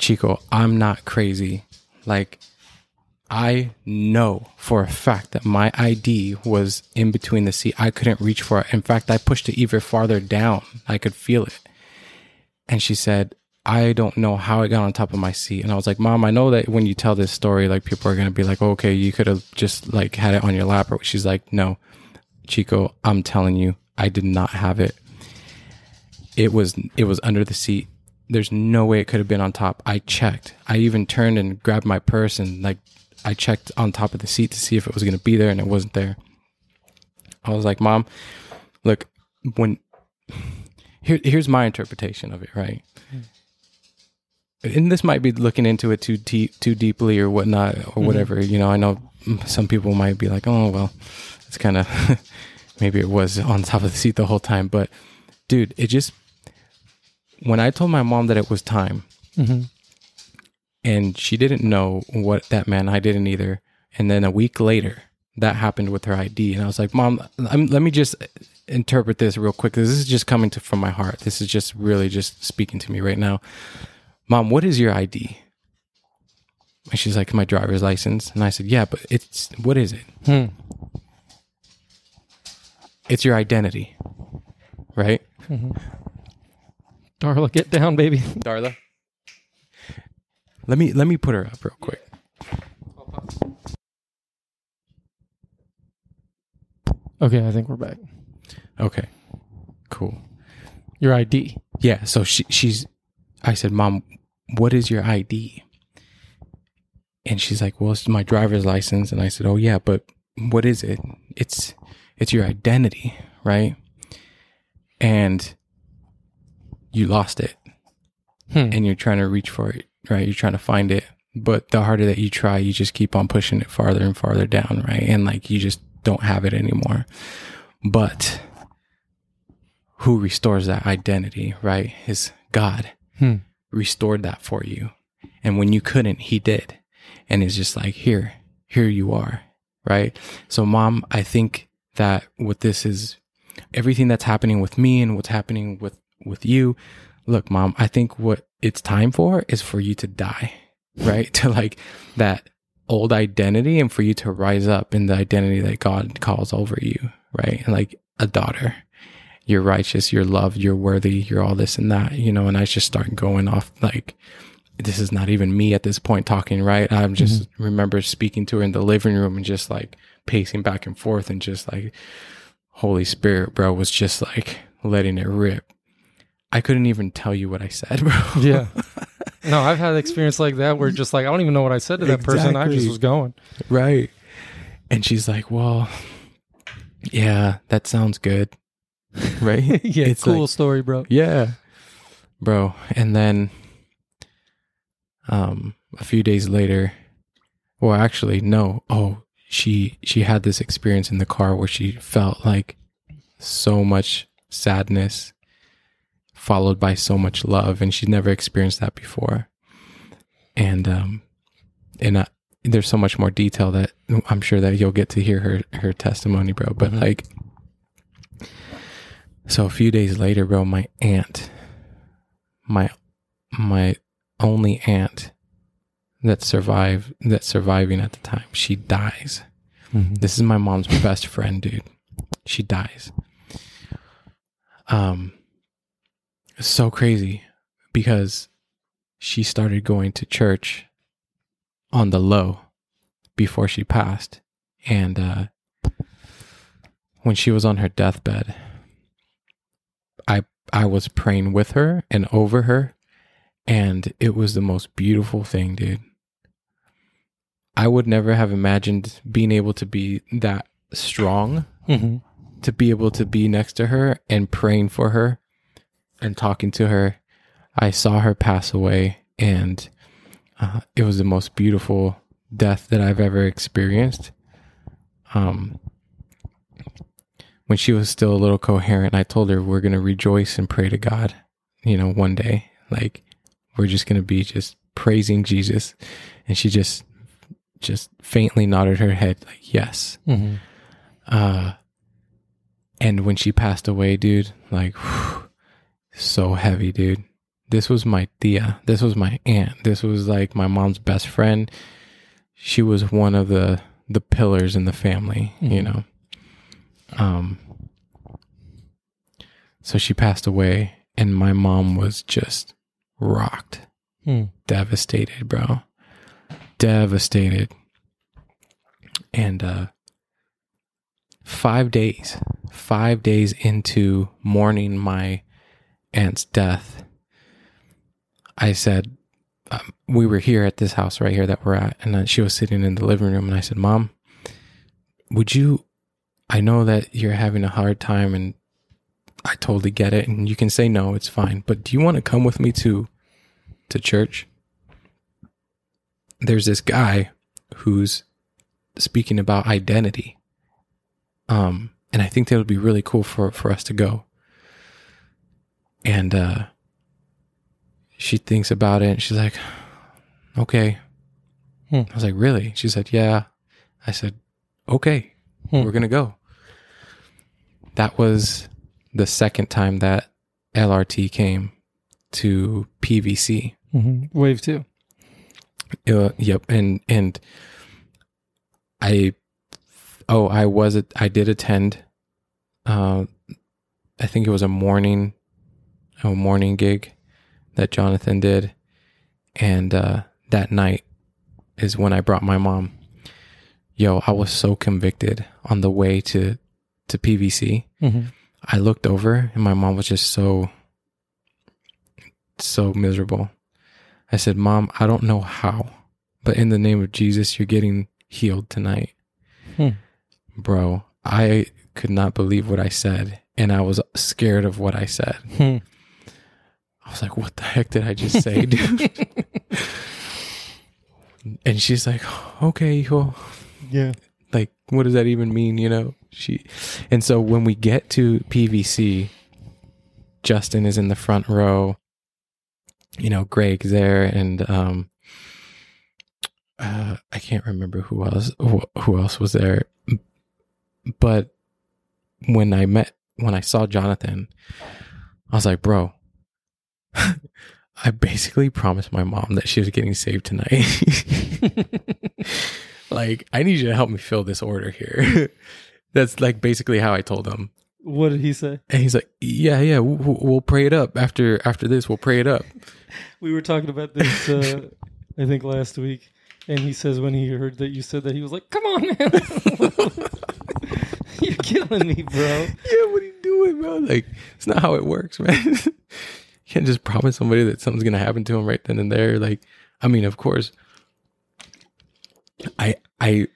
"Chico, I'm not crazy. Like, I know for a fact that my ID was in between the seat. I couldn't reach for it. In fact, I pushed it even farther down. I could feel it." And she said, "I don't know how it got on top of my seat." And I was like, "Mom, I know that when you tell this story, like, people are going to be like, okay, you could have just like had it on your lap." Or she's like, "No, Chico, I'm telling you, I did not have it. It was under the seat. There's no way it could have been on top. I checked. I even turned and grabbed my purse and like I checked on top of the seat to see if it was going to be there, and it wasn't there." I was like, "Mom, look, here's my interpretation of it, right? And this might be looking into it too deeply or whatnot or whatever. You know, I know some people might be like, oh, well, it's kind of maybe it was on top of the seat the whole time." But dude, it just, when I told my mom that it was time, and she didn't know what that meant. I didn't either. And then a week later, that happened with her ID. And I was like, "Mom, let me just interpret this real quick. This is just coming from my heart. This is just really just speaking to me right now. Mom, what is your ID?" And she's like, "My driver's license." And I said, "Yeah, but what is it?" "It's your identity, right?" Darla, get down, baby. Darla. Let me put her up real quick. Okay, I think we're back. Okay, cool. Your ID. Yeah. So she's. I said, "Mom, what is your ID?" And she's like, "Well, it's my driver's license." And I said, "Oh yeah, but what is it?" It's your identity, right? And you lost it, and you're trying to reach for it. Right, you're trying to find it, but the harder that you try, you just keep on pushing it farther and farther down, right? And like, you just don't have it anymore. But who restores that identity, right? Is God restored that for you, and when you couldn't, He did, and it's just like, here you are, right? So, Mom, I think that what this is, everything that's happening with me and what's happening with you. Look, Mom, I think what it's time for is for you to die, right? To like that old identity and for you to rise up in the identity that God calls over you, right? And like a daughter, you're righteous, you're loved, you're worthy, you're all this and that, you know, and I just start going off like, this is not even me at this point talking, right? I just remember speaking to her in the living room and just like pacing back and forth and just like, Holy Spirit, bro, was just like letting it rip. I couldn't even tell you what I said, bro. Yeah. No, I've had experience like that where just like, I don't even know what I said to that person. I just was going. Right. And she's like, "Well, yeah, that sounds good." Right? Yeah. It's cool, like, story, bro. Yeah. Bro. And then a few days later, well, actually, no. Oh, she had this experience in the car where she felt like so much sadness, followed by so much love, and she'd never experienced that before. And there's so much more detail that I'm sure that you'll get to hear her testimony, bro. But like, so a few days later, bro, my aunt, my only aunt that's surviving at the time, she dies. This is my mom's best friend, dude. She dies. So crazy, because she started going to church on the low before she passed. And when she was on her deathbed, I was praying with her and over her, And it was the most beautiful thing, dude. I would never have imagined being able to be that strong, mm-hmm. to be able to be next to her and praying for her and talking to her. I saw her pass away, and it was the most beautiful death that I've ever experienced. When she was still a little coherent, I told her we're going to rejoice and pray to God, you know, one day. Like, we're just going to be just praising Jesus. And she just faintly nodded her head, like, yes. Mm-hmm. And when she passed away, dude, like, whew, so heavy, dude. This was my tia. This was my aunt. This was like my mom's best friend. She was one of the pillars in the family, mm-hmm. you know. So she passed away, and my mom was just rocked, devastated, bro. Devastated. And 5 days into mourning my aunt's death, I said, we were here at this house right here that we're at, and she was sitting in the living room, and I said, Mom, I know that you're having a hard time, and I totally get it, and you can say no, it's fine, but do you want to come with me to church? There's this guy who's speaking about identity, and I think that would be really cool for us to go. And she thinks about it, and she's like, okay. I was like, really? She said, yeah. I said, okay, we're going to go. That was the second time that LRT came to PVC. Mm-hmm. Wave 2. Yep. And I did attend, I think it was a morning gig that Jonathan did. And, that night is when I brought my mom. Yo, I was so convicted on the way to PVC. Mm-hmm. I looked over, and my mom was just so miserable. I said, Mom, I don't know how, but in the name of Jesus, you're getting healed tonight. Bro, I could not believe what I said, and I was scared of what I said. I was like, what the heck did I just say, dude? And she's like, okay, well, yeah. Like, what does that even mean, you know? And so when we get to PVC, Justin is in the front row, you know, Greg's there, and I can't remember who else was there. But when I saw Jonathan, I was like, bro, I basically promised my mom that she was getting saved tonight. Like, I need you to help me fill this order here. That's like basically how I told him. What did he say? And he's like, yeah, we'll pray it up. After this, we'll pray it up. We were talking about this, I think last week. And he says when he heard that you said that, he was like, come on, man. You're killing me, bro. Yeah, what are you doing, bro? Like, it's not how it works, man. You can't just promise somebody that something's going to happen to him right then and there. Like, I mean, of course, I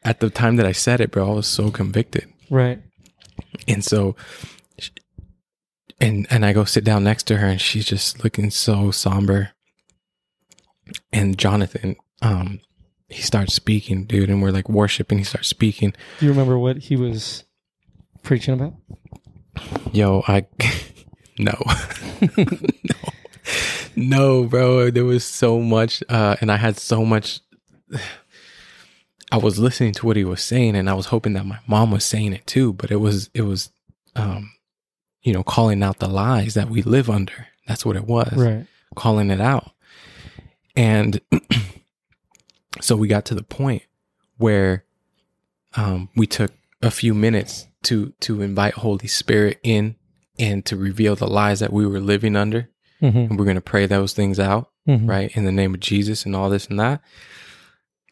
at the time that I said it, bro, I was so convicted. Right. And so, and I go sit down next to her, and she's just looking so somber. And Jonathan, he starts speaking, dude, and we're like worshiping. He starts speaking. Do you remember what he was preaching about? Yo, no, bro. There was so much, and I had so much. I was listening to what he was saying, and I was hoping that my mom was saying it too, but it was, you know, calling out the lies that we live under. That's what it was. Right. Calling it out. And so we got to the point where, we took a few minutes to invite Holy Spirit in and to reveal the lies that we were living under. Mm-hmm. And we're going to pray those things out, mm-hmm. right? In the name of Jesus and all this and that.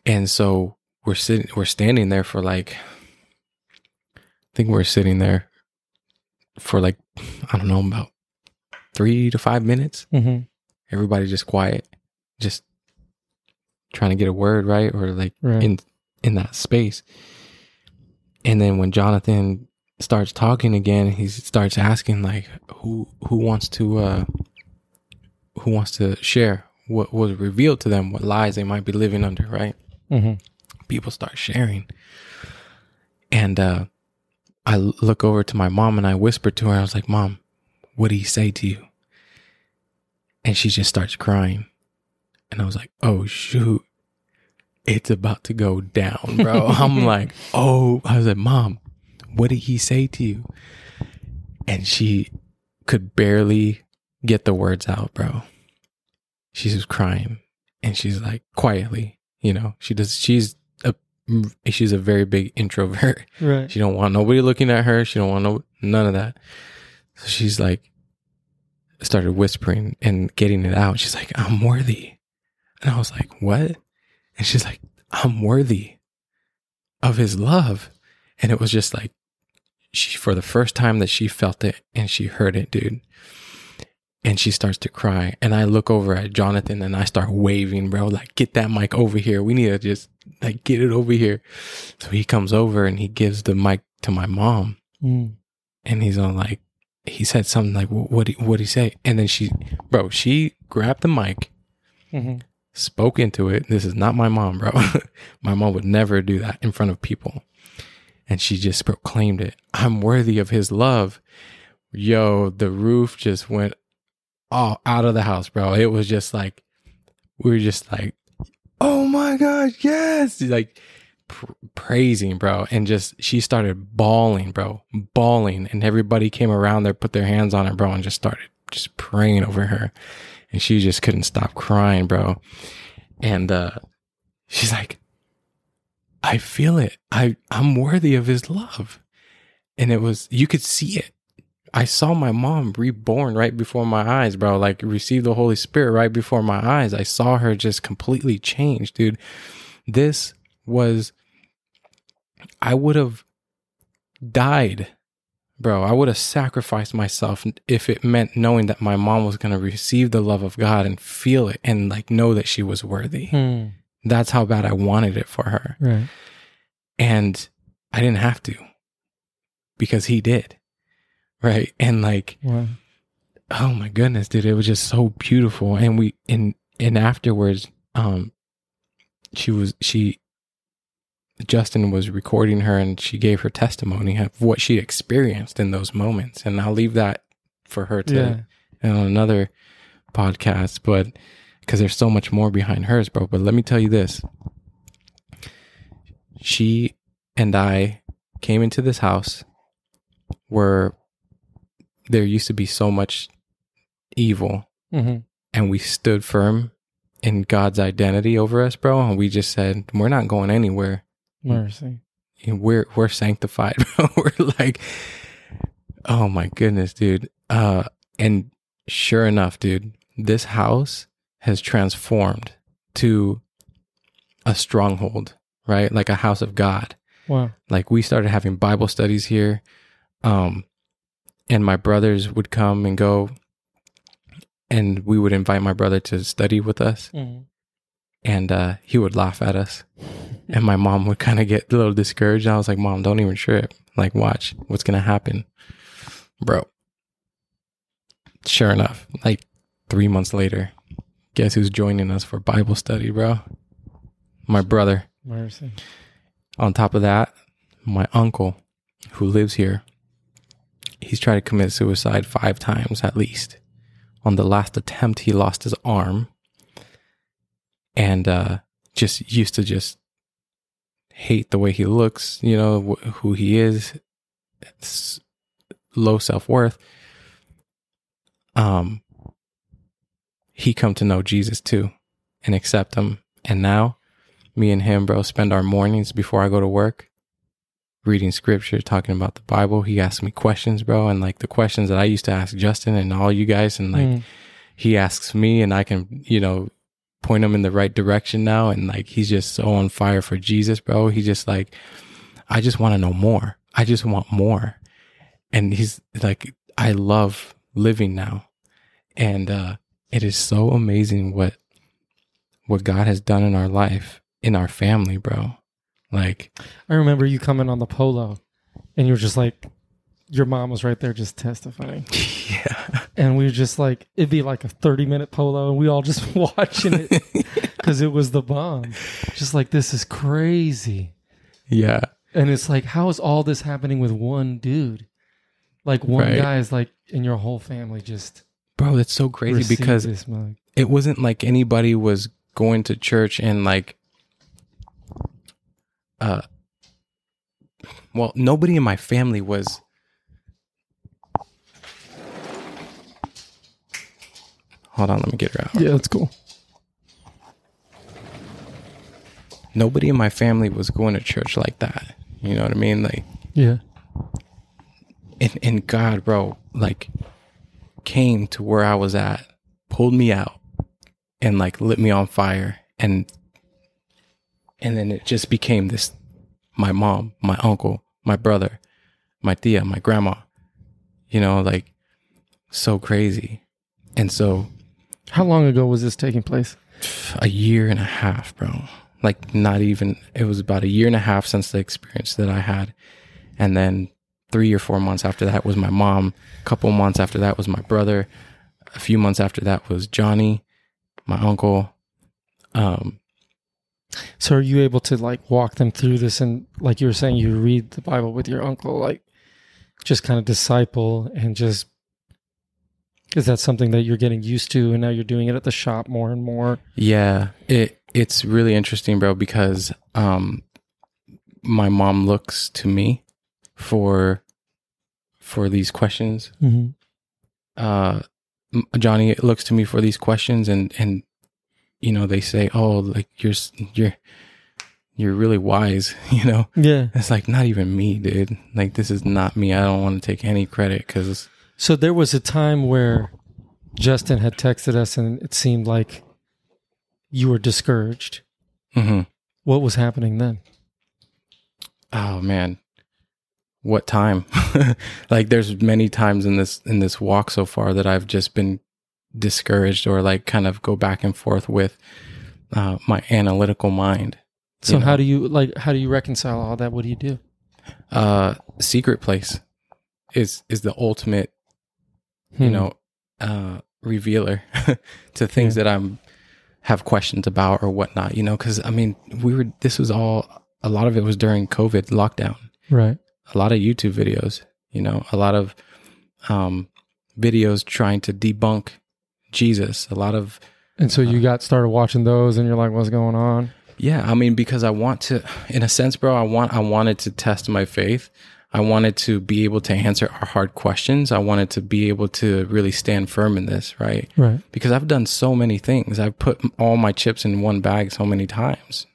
And so we're standing there for like, I think we're sitting there for like, I don't know, about 3 to 5 minutes. Mm-hmm. everybody just quiet, just trying to get a word, right? Or like in that space. And then when Jonathan starts talking again, he starts asking like, who wants to share what was revealed to them, what lies they might be living under, right? Mm-hmm. People start sharing. And I look over to my mom and I whisper to her, I was like, Mom, what did he say to you? And she just starts crying. And I was like, oh, shoot. It's about to go down, bro. I'm like, oh, I was like, Mom, what did he say to you? And she could barely get the words out, bro. She's just crying. And she's like, quietly, you know, she's a very big introvert. Right. She don't want nobody looking at her. She don't want none of that. So she's like, started whispering and getting it out. She's like, I'm worthy. And I was like, what? And she's like, I'm worthy of his love. And it was just like, she, for the first time that she felt it and she heard it, dude. And she starts to cry. And I look over at Jonathan and I start waving, bro. Like, get that mic over here. We need to just like get it over here. So he comes over and he gives the mic to my mom. Mm. And he's on like, he said something like, what'd he say? And then she grabbed the mic, mm-hmm. spoke into it. This is not my mom, bro. My mom would never do that in front of people. And she just proclaimed it. I'm worthy of his love. Yo, the roof just went all out of the house, bro. It was just like, we were just like, oh my gosh, yes. Like praising, bro. And just, she started bawling, bro. Bawling. And everybody came around there, put their hands on her, bro, and just started just praying over her. And she just couldn't stop crying, bro. And she's like, I feel it. I'm worthy of his love. And it was, you could see it. I saw my mom reborn right before my eyes, bro. Like, received the Holy Spirit right before my eyes. I saw her just completely changed, dude. This was, I would have died, bro. I would have sacrificed myself if it meant knowing that my mom was going to receive the love of God and feel it and like know that she was worthy. Mm. That's how bad I wanted it for her. Right. And I didn't have to, because he did. Right. And like, wow. Oh my goodness, dude, it was just so beautiful. And and afterwards, Justin was recording her and she gave her testimony of what she experienced in those moments. And I'll leave that for her to on another podcast, but because there's so much more behind hers, bro. But let me tell you this. She and I came into this house where there used to be so much evil, mm-hmm. and we stood firm in God's identity over us, bro. And we just said, we're not going anywhere. Mercy. And we're sanctified, bro. We're like, oh my goodness, dude. And sure enough, dude, this house has transformed to a stronghold, right? Like a house of God. Wow. Like, we started having Bible studies here. And my brothers would come and go, and we would invite my brother to study with us. Mm-hmm. And he would laugh at us. And my mom would kind of get a little discouraged. I was like, Mom, don't even trip. Like, watch what's going to happen, bro. Sure enough, like 3 months later, guess who's joining us for Bible study, bro? My brother. Mercy. On top of that, my uncle, who lives here, he's tried to commit suicide 5 times at least. On the last attempt, he lost his arm and just used to just hate the way he looks, you know, who he is. It's low self-worth. He come to know Jesus too and accept him. And now me and him, bro, spend our mornings before I go to work reading scripture, talking about the Bible. He asks me questions, bro. And like the questions that I used to ask Justin and all you guys, and like he asks me and I can, you know, point him in the right direction now. And like, he's just so on fire for Jesus, bro. He just like, I just want to know more. I just want more. And he's like, I love living now. And It is so amazing what God has done in our life, in our family, bro. Like, I remember you coming on the Polo, and you were just like, your mom was right there just testifying. Yeah. And we were just like, it'd be like a 30-minute Polo, and we all just watching it because it was the bomb. Just like, this is crazy. Yeah. And it's like, how is all this happening with one dude? Like, one guy is like, and your whole family just... Bro, that's so crazy because it wasn't like anybody was going to church and like... Well, nobody in my family was... Hold on, let me get her out. Yeah, that's cool. Nobody in my family was going to church like that. You know what I mean? Like, yeah. And God, bro, like, came to where I was at, pulled me out, and like lit me on fire, and then it just became this. My mom, my uncle, my brother, my tia, my grandma. You know, like, so crazy. And so, how long ago was this taking place? A year and a half, bro. Like, not even. It was about a year and a half since the experience that I had, and then 3 or 4 months after that was my mom. A couple months after that was my brother. A few months after that was Johnny, my uncle. So are you able to like walk them through this? And like you were saying, you read the Bible with your uncle, like just kind of disciple and just, is that something that you're getting used to and now you're doing it at the shop more and more? Yeah, it's really interesting, bro, because my mom looks to me for these questions. Mm-hmm. Johnny looks to me for these questions, and you know, they say, oh, like you're really wise, you know. Yeah, it's like, not even me, dude. Like, this is not me. I don't want to take any credit. Because so there was a time where Justin had texted us and it seemed like you were discouraged. Mm-hmm. What was happening then? Oh man, what time? Like, there's many times in this walk so far that I've just been discouraged or like kind of go back and forth with my analytical mind. So how do you reconcile all that? What do you do? Secret place is the ultimate, you know, revealer to things that I'm have questions about or whatnot, you know, because I mean, this was all, a lot of it was during COVID lockdown. Right. A lot of YouTube videos, you know, a lot of videos trying to debunk Jesus, a lot of... And so you got started watching those and you're like, what's going on? Yeah, I mean, because I want to, in a sense, bro, I wanted to test my faith. I wanted to be able to answer our hard questions. I wanted to be able to really stand firm in this, right? Right. Because I've done so many things. I've put all my chips in one bag so many times,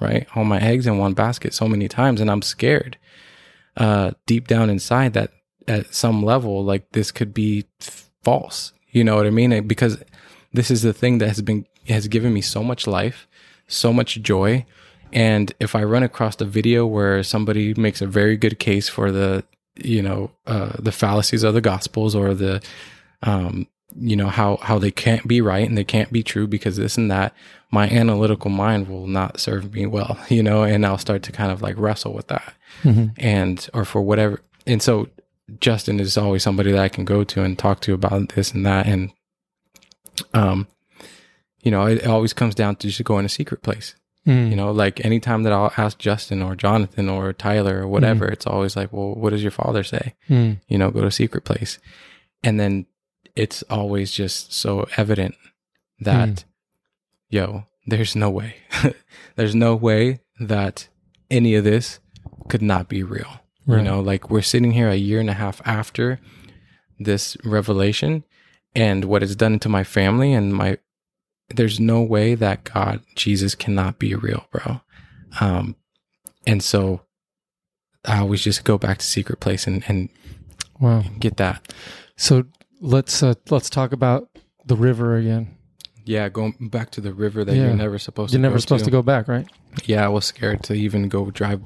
right? All my eggs in one basket so many times, and I'm scared. Deep down inside that at some level, like, this could be false. You know what I mean? Because this is the thing that has given me so much life, so much joy. And if I run across a video where somebody makes a very good case for the, you know, the fallacies of the gospels, or the, you know, how they can't be right and they can't be true because this and that, my analytical mind will not serve me well, you know, and I'll start to kind of like wrestle with that. Mm-hmm. And, or for whatever. And so Justin is always somebody that I can go to and talk to about this and that. And, you know, it always comes down to just going to a secret place, you know, like anytime that I'll ask Justin or Jonathan or Tyler or whatever, it's always like, well, what does your father say? You know, go to a secret place. And then it's always just so evident that, yo, there's no way. There's no way that any of this could not be real. Right. You know, like, we're sitting here a year and a half after this revelation and what it's done to my family and my, there's no way that God, Jesus cannot be real, bro. And so I always just go back to secret place and wow, get that. So let's talk about the river again. Yeah, going back to the river that you're never supposed to go to. You're never supposed to go back, right? Yeah, I was scared to even go drive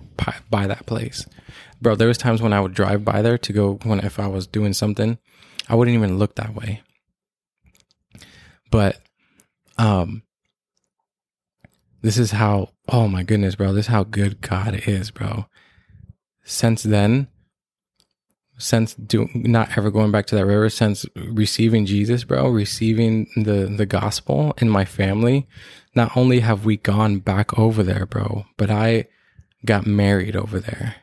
by that place. Bro, there was times when I would drive by there to go, if I was doing something, I wouldn't even look that way. But this is how, oh my goodness, bro, this is how good God is, bro. Since then, since not ever going back to that river, since receiving Jesus, bro, receiving the gospel in my family, not only have we gone back over there, bro, but I got married over there.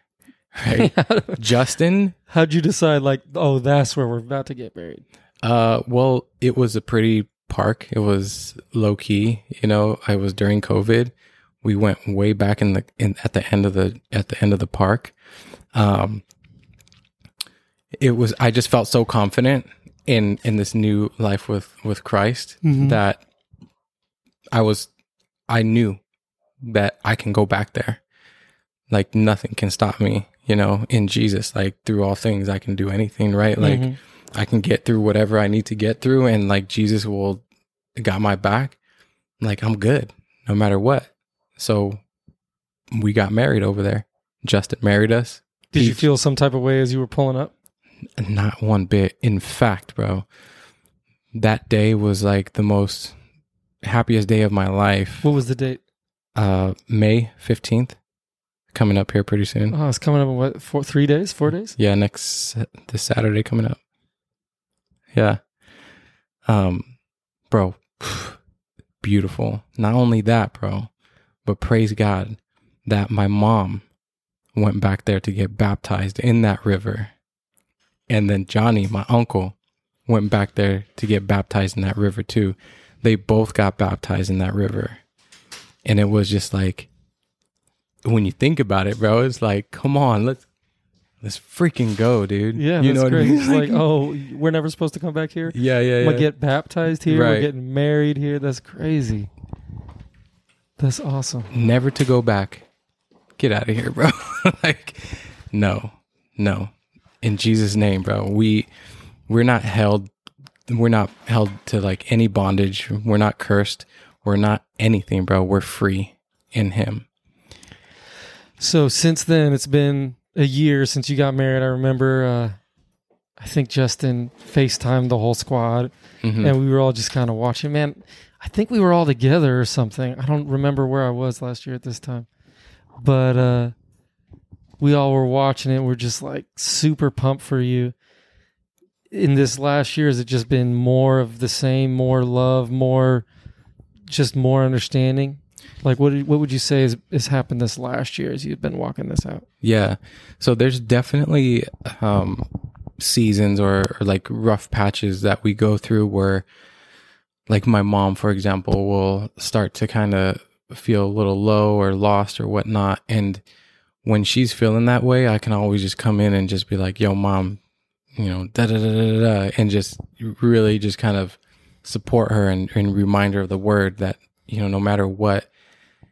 Right? Justin. How'd you decide, like, oh, that's where we're about to get married? Well, it was a pretty park. It was low key. You know, I was during COVID. We went way back at the end of the park. It was, I just felt so confident in this new life with Christ, mm-hmm. that I knew that I can go back there. Like nothing can stop me, you know, in Jesus, like through all things, I can do anything, right? Like mm-hmm. I can get through whatever I need to get through. And like Jesus got my back. Like I'm good no matter what. So we got married over there. Justin married us. Did you feel some type of way as you were pulling up? Not one bit. In fact, bro, that day was like the most happiest day of my life. What was the date? May 15th. Coming up here pretty soon. Oh, it's coming up in what, 3 days, 4 days? Yeah, this Saturday coming up. Yeah. Bro, beautiful. Not only that, bro, but praise God that my mom went back there to get baptized in that river. And then Johnny, my uncle, went back there to get baptized in that river too. They both got baptized in that river. And it was just like, when you think about it, bro, it's like, come on, let's freaking go, dude. Yeah, you know what great. I mean? It's like, oh, we're never supposed to come back here. Yeah. We'll get baptized here. Right. We're getting married here. That's crazy. That's awesome. Never to go back. Get out of here, bro. Like, no. In Jesus' name, bro. We're not held to like any bondage. We're not cursed. We're not anything, bro. We're free in Him. So since then, it's been a year since you got married. I remember, I think Justin FaceTimed the whole squad, mm-hmm. and we were all just kind of watching. Man, I think we were all together or something. I don't remember where I was last year at this time. But we all were watching it. We're just like super pumped for you. In this last year, has it just been more of the same, more love, more understanding? Like, what would you say has happened this last year as you've been walking this out? Yeah. So there's definitely seasons or like rough patches that we go through where like my mom, for example, will start to kind of feel a little low or lost or whatnot. And when she's feeling that way, I can always just come in and just be like, yo, Mom, you know, da-da-da-da-da, and just really just kind of support her and remind her of the word that, you know, no matter what.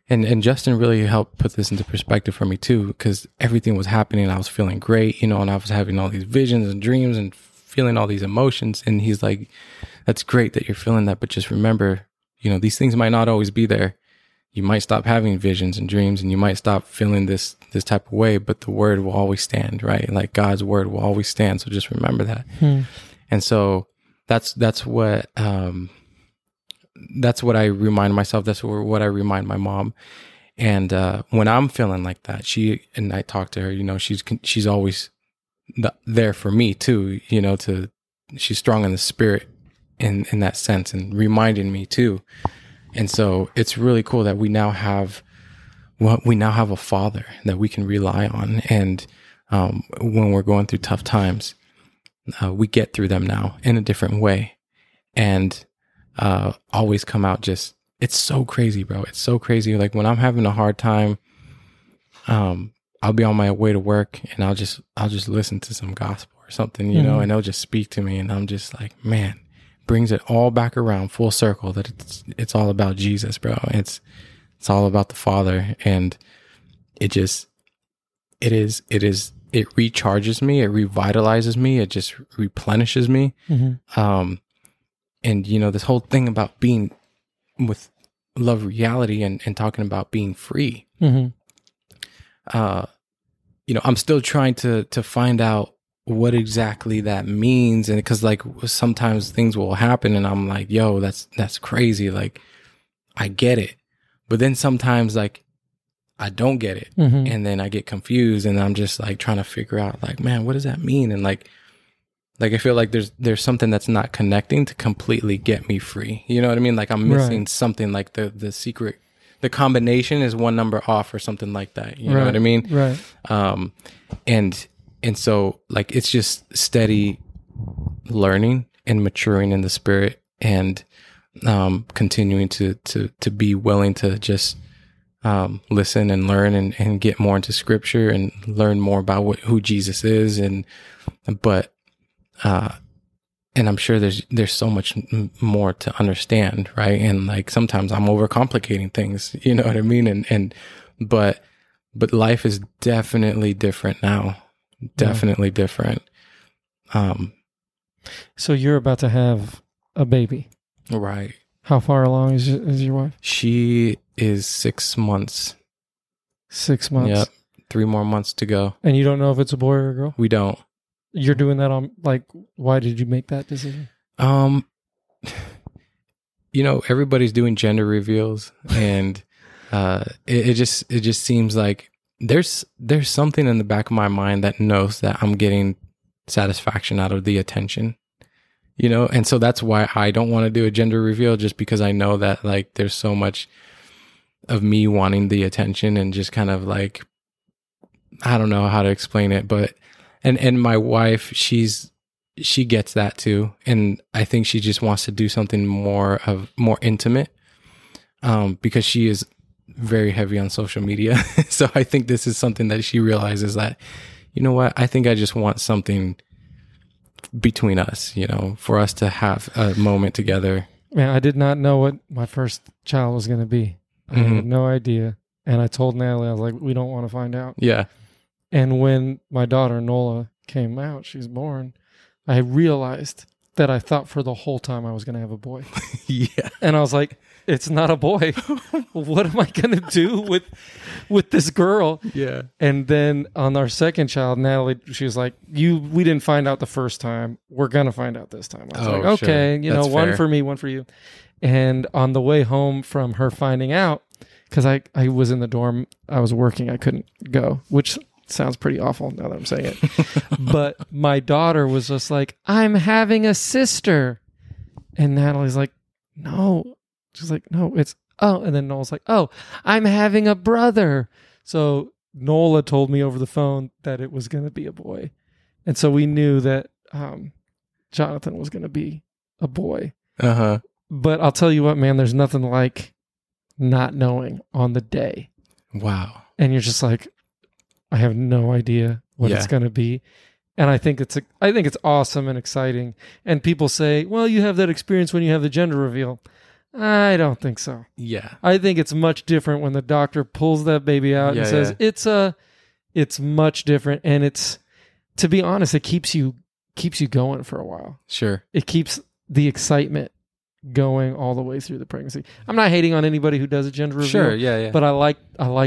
And Justin really helped put this into perspective for me too, because everything was happening. I was feeling great, you know, and I was having all these visions and dreams and feeling all these emotions. And he's like, that's great that you're feeling that, but just remember, you know, these things might not always be there. You might stop having visions and dreams and you might stop feeling this type of way, but the word will always stand, right? Like God's word will always stand. So just remember that. Hmm. And so that's what I remind myself. That's what I remind my mom. And when I'm feeling like that, I talk to her, you know, she's always there for me too, you know, she's strong in the spirit in that sense and reminding me too. And so it's really cool that we now have a father that we can rely on. And when we're going through tough times, we get through them now in a different way. And always come out just, it's so crazy, bro. It's so crazy. Like when I'm having a hard time, I'll be on my way to work and I'll just listen to some gospel or something, you mm-hmm. know, and they'll just speak to me and I'm just like, man, brings it all back around full circle that it's all about Jesus, bro. It's all about the Father. And it recharges me. It revitalizes me. It just replenishes me. Mm-hmm. And, you know, this whole thing about being with Love Reality and talking about being free, mm-hmm. You know, I'm still trying to find out what exactly that means. And because like sometimes things will happen and I'm like, yo, that's crazy. Like I get it. But then sometimes like I don't get it. Mm-hmm. And then I get confused and I'm just like trying to figure out like, man, what does that mean? And like I feel like there's something that's not connecting to completely get me free. You know what I mean? Like I'm missing something, like the secret, the combination is one number off or something like that. You know what I mean? Right. And so like, it's just steady learning and maturing in the spirit and, continuing to be willing to just, listen and learn and get more into scripture and learn more about who Jesus is. And I'm sure there's so much more to understand. Right. And like, sometimes I'm overcomplicating things, you know what I mean? But life is definitely different now. Definitely different. So you're about to have a baby, right? How far along is your wife? She is 6 months. 6 months. Yep. 3 more months to go. And you don't know if it's a boy or a girl? We don't. You're doing that on like, why did you make that decision? You know, everybody's doing gender reveals, and it just seems like there's something in the back of my mind that knows that I'm getting satisfaction out of the attention, you know? And so that's why I don't want to do a gender reveal, just because I know that like there's so much of me wanting the attention and just kind of like, I don't know how to explain it, but and my wife, she gets that too. And I think she just wants to do something more intimate, because she is very heavy on social media. So I think this is something that she realizes that, you know what, I think I just want something between us, you know, for us to have a moment together. Man, I did not know what my first child was going to be. I had no idea. And I told Natalie, I was like, we don't want to find out. Yeah. And when my daughter, Nola, came out, she's born, I realized that I thought for the whole time I was going to have a boy. Yeah. And I was like, it's not a boy. What am I going to do with this girl? Yeah. And then on our second child, Natalie, she was like, we didn't find out the first time. We're going to find out this time. I was like, okay, sure. You know, one for me, one for you. And on the way home from her finding out, because I was in the dorm, I was working, I couldn't go, which sounds pretty awful now that I'm saying it. But my daughter was just like, I'm having a sister. And Natalie's like, no. She's like, no, it's, oh. And then Noel's like, oh, I'm having a brother. So Nola told me over the phone that it was going to be a boy. And so we knew that Jonathan was going to be a boy. Uh-huh. But I'll tell you what, man, there's nothing like not knowing on the day. Wow. And you're just like, I have no idea what it's going to be. And I think it's awesome and exciting. And people say, well, you have that experience when you have the gender reveal. I don't think so. Yeah. I think it's much different when the doctor pulls that baby out and says, it's much different. And it's, to be honest, it keeps you going for a while. Sure. It keeps the excitement going all the way through the pregnancy. I'm not hating on anybody who does a gender reveal. Sure, yeah. But I like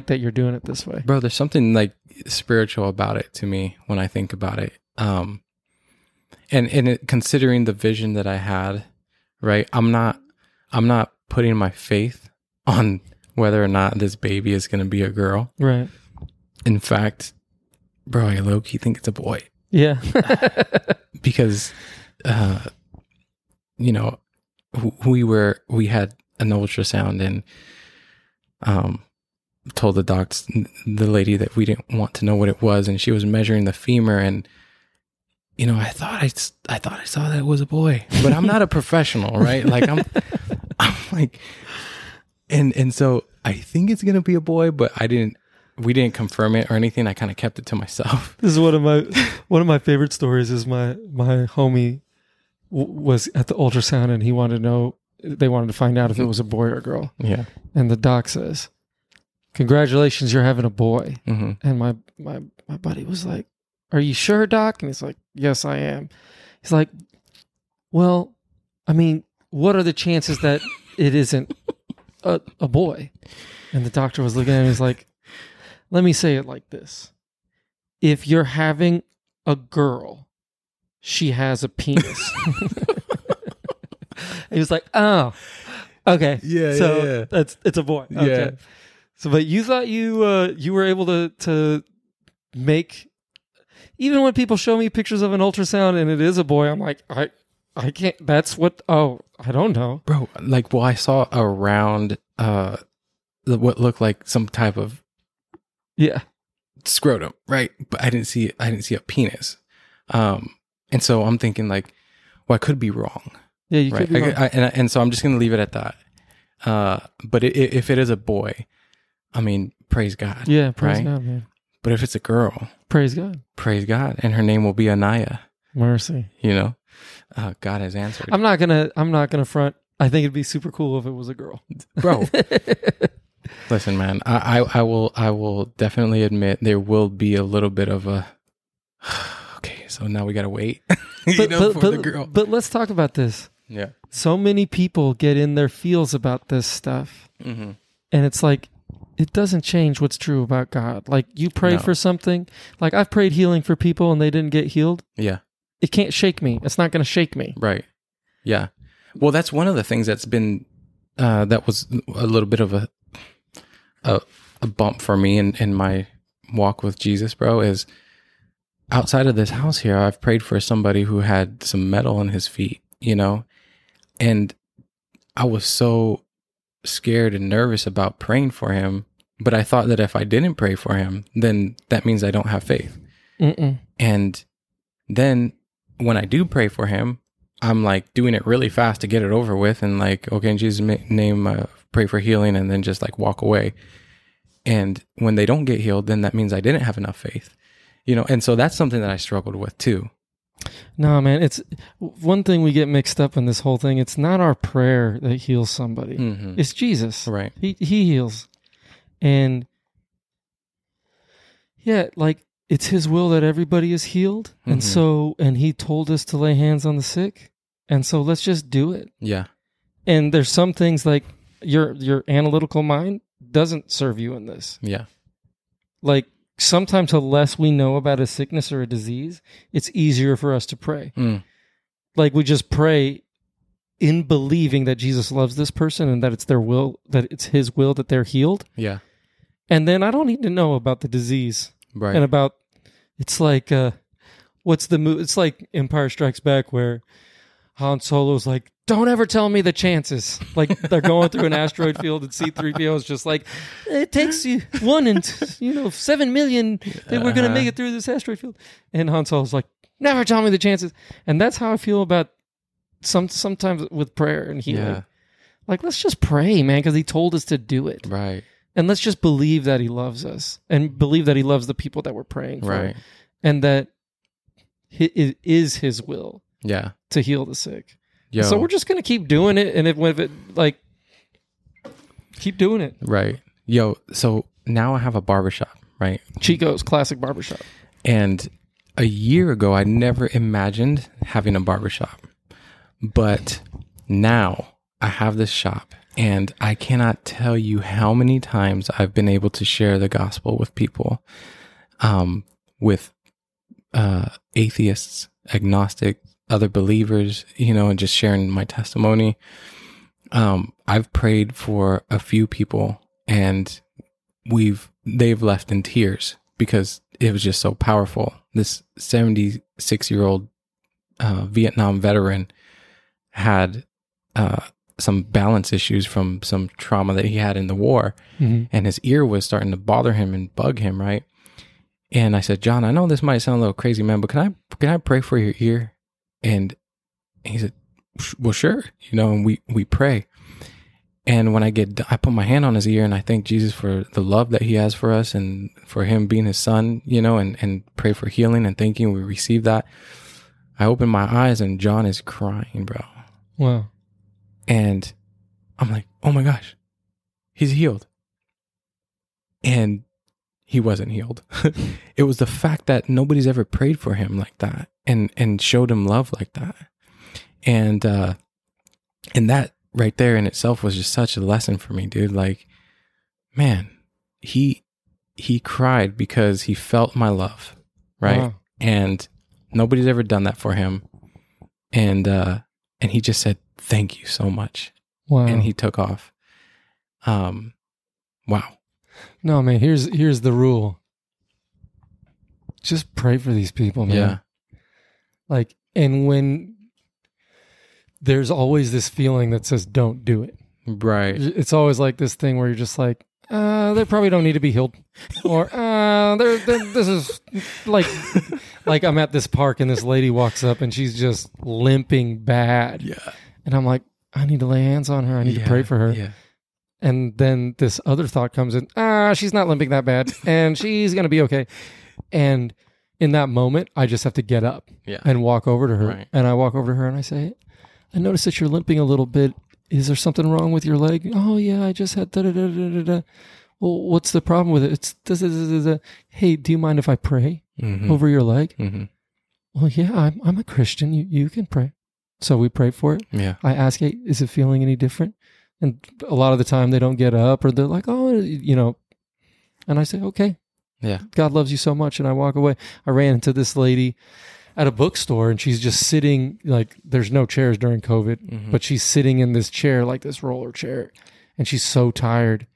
that you're doing it this way. Bro, there's something like spiritual about it to me when I think about it. And considering the vision that I had, right? I'm not putting my faith on whether or not this baby is going to be a girl. Right. In fact, bro, I low-key think it's a boy. Yeah. Because, you know, we had an ultrasound and told the lady that we didn't want to know what it was, and she was measuring the femur, and you know, I thought I saw that it was a boy, but I'm not a professional, right? Like I'm like, and so I think it's gonna be a boy, but we didn't confirm it or anything. I kind of kept it to myself. This is one of my favorite stories. Is my homie was at the ultrasound, and they wanted to find out if it was a boy or a girl. Yeah. And the doc says, congratulations, you're having a boy. Mm-hmm. And my buddy was like, are you sure, doc? And he's like, yes, I am. He's like, well, I mean, what are the chances that it isn't a boy? And the doctor was looking at him, he's like, let me say it like this. If you're having a girl, she has a penis. He was like, oh, okay. Yeah, so yeah. It's a boy. Okay. Yeah. So, but you thought you were able to make, even when people show me pictures of an ultrasound and it is a boy, I'm like, I can't, I don't know. Bro, like, well, I saw around what looked like some type of scrotum, right? But I didn't see a penis. And so I'm thinking like, well, I could be wrong. Yeah, you could be wrong. And so I'm just going to leave it at that. But if it is a boy, I mean, praise God. Yeah, praise God, man. But if it's a girl, praise God. Praise God. And her name will be Anaya. Mercy. You know, God has answered. I'm not gonna front. I think it'd be super cool if it was a girl. Bro. Listen, man, I will definitely admit there will be a little bit of a okay, so now we gotta wait. For the girl. But let's talk about this. Yeah. So many people get in their feels about this stuff. Mm-hmm. And it's like, it doesn't change what's true about God. Like, you pray for something. Like, I've prayed healing for people and they didn't get healed. Yeah. It can't shake me. It's not going to shake me. Right. Yeah. Well, that's one of the things that's been, that was a little bit of a bump for me in my walk with Jesus, bro, is outside of this house here, I've prayed for somebody who had some metal in his feet, you know? And I was so scared and nervous about praying for him, but I thought that if I didn't pray for him, then that means I don't have faith. Mm-mm. And then when I do pray for him, I'm like doing it really fast to get it over with and like, okay, in Jesus' name, pray for healing, and then just like walk away. And when they don't get healed, then that means I didn't have enough faith, you know? And so that's something that I struggled with too. No, man, it's one thing we get mixed up in this whole thing. It's not our prayer that heals somebody. Mm-hmm. It's Jesus. Right. He heals. And yeah, like it's his will that everybody is healed. Mm-hmm. And so, and he told us to lay hands on the sick. And so let's just do it. Yeah. And there's some things like your analytical mind doesn't serve you in this. Yeah. Like, sometimes the less we know about a sickness or a disease, it's easier for us to pray. Mm. Like, we just pray in believing that Jesus loves this person and that it's their will, that it's his will that they're healed. Yeah. And then I don't need to know about the disease. Right. And about, it's like, it's like Empire Strikes Back where Han Solo's like, don't ever tell me the chances. Like, they're going through an asteroid field and C-3PO is just like, it takes you 1 in 7 million that we're going to make it through this asteroid field. And Han Solo's like, never tell me the chances. And that's how I feel about sometimes with prayer and healing. Yeah. Like, let's just pray, man, because he told us to do it. Right. And let's just believe that he loves us and believe that he loves the people that we're praying for. Right. And that it is his will. Yeah. To heal the sick. Yo. So we're just going to keep doing it. And keep doing it. Right. Yo, so now I have a barbershop, right? Chico's Classic Barbershop. And a year ago, I never imagined having a barbershop. But now I have this shop. And I cannot tell you how many times I've been able to share the gospel with people, with atheists, agnostic, other believers, you know, and just sharing my testimony. I've prayed for a few people and they've left in tears because it was just so powerful. This 76-year-old Vietnam veteran had some balance issues from some trauma that he had in the war. Mm-hmm. And his ear was starting to bother him and bug him, right? And I said, John, I know this might sound a little crazy, man, but can I pray for your ear? And he said, well, sure, you know, and we pray. And when I put my hand on his ear and I thank Jesus for the love that he has for us and for him being his son, you know, and pray for healing and thank you. And we receive that. I open my eyes and John is crying, bro. Wow. And I'm like, oh my gosh, he's healed. And he wasn't healed. It was the fact that nobody's ever prayed for him like that and showed him love like that. And that right there in itself was just such a lesson for me, dude. Like, man, he cried because he felt my love, right? Wow. And Nobody's ever done that for him. And he just said, thank you so much. Wow. And he took off. Wow. No, man, here's the rule. Just pray for these people, man. Yeah. Like, and when there's always this feeling that says, don't do it. Right. It's always like this thing where you're just like, they probably don't need to be healed. Or, this is like I'm at this park and this lady walks up and she's just limping bad. Yeah. And I'm like, I need to lay hands on her. I need to pray for her. Yeah. And then this other thought comes in, she's not limping that bad and she's going to be okay. And in that moment, I just have to get up and walk over to her. Right. And I walk over to her and I say, I noticed that you're limping a little bit. Is there something wrong with your leg? Oh, yeah, I just had da-da-da-da-da-da. Well, what's the problem with it? It's da-da-da-da-da. Hey, do you mind if I pray over your leg? Mm-hmm. Well, yeah, I'm a Christian. You can pray. So we pray for it. Yeah. I ask, hey, is it feeling any different? And a lot of the time they don't get up or they're like, and I say, okay. Yeah. God loves you so much. And I walk away. I ran into this lady at a bookstore and she's just sitting, like there's no chairs during COVID, but she's sitting in this chair, like this roller chair, and she's so tired.